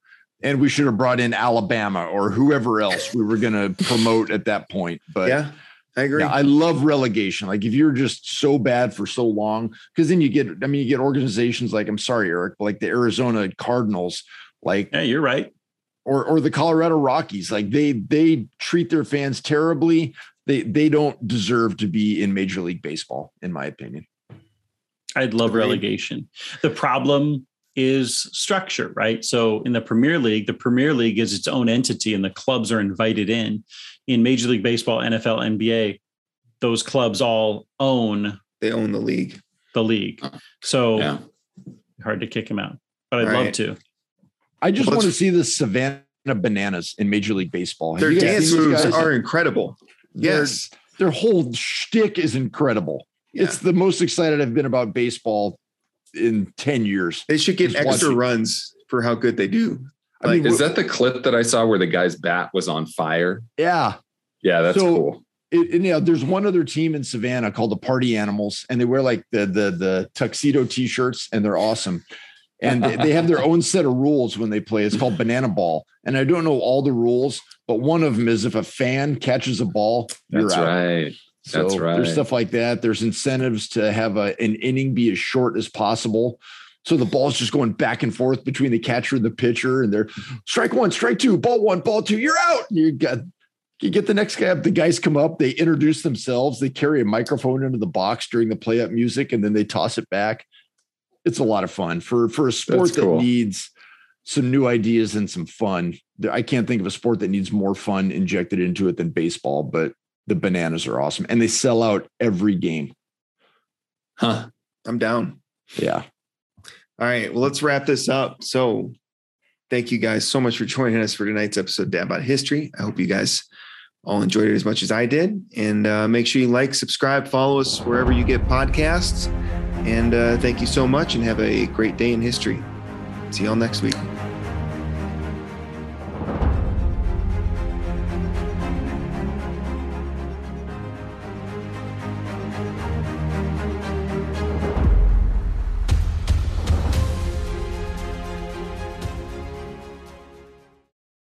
And we should have brought in Alabama or whoever else we were going to promote at that point. But yeah, I agree. Yeah, I love relegation. Like if you're just so bad for so long, because then you get organizations like, I'm sorry, Eric, like the Arizona Cardinals, like, yeah, you're right. Or the Colorado Rockies. Like they treat their fans terribly. They don't deserve to be in Major League Baseball, in my opinion. I'd love relegation. The problem is structure, right? So in the Premier League is its own entity and the clubs are invited in. In Major League Baseball, NFL, NBA, those clubs all own the league. So hard to kick them out, but I'd love to. I just want to see the Savannah Bananas in Major League Baseball. Their dance moves are incredible. Yes. Their whole shtick is incredible. Yeah. It's the most excited I've been about baseball in 10 years. They should get extra runs for how good they do. I mean, is that the clip that I saw where the guy's bat was on fire? Yeah. Yeah, that's cool. There's one other team in Savannah called the Party Animals, and they wear like the tuxedo t-shirts, and they're awesome. And they have their own set of rules when they play. It's called banana ball. And I don't know all the rules, but one of them is if a fan catches a ball, you're out. Right. So that's right. There's stuff like that. There's incentives to have an inning be as short as possible. So the ball's just going back and forth between the catcher and the pitcher, and they're strike 1, strike 2, ball 1, ball 2, you're out. You get the next guy up. The guys come up, they introduce themselves. They carry a microphone into the box during the play up music, and then they toss it back. It's a lot of fun for a sport that needs some new ideas and some fun. I can't think of a sport that needs more fun injected into it than baseball, but the bananas are awesome, and they sell out every game. Huh. I'm down. Yeah. All right. Well, let's wrap this up. So thank you guys so much for joining us for tonight's episode about history. I hope you guys all enjoyed it as much as I did, and make sure you like, subscribe, follow us wherever you get podcasts, and thank you so much and have a great day in history. See y'all next week.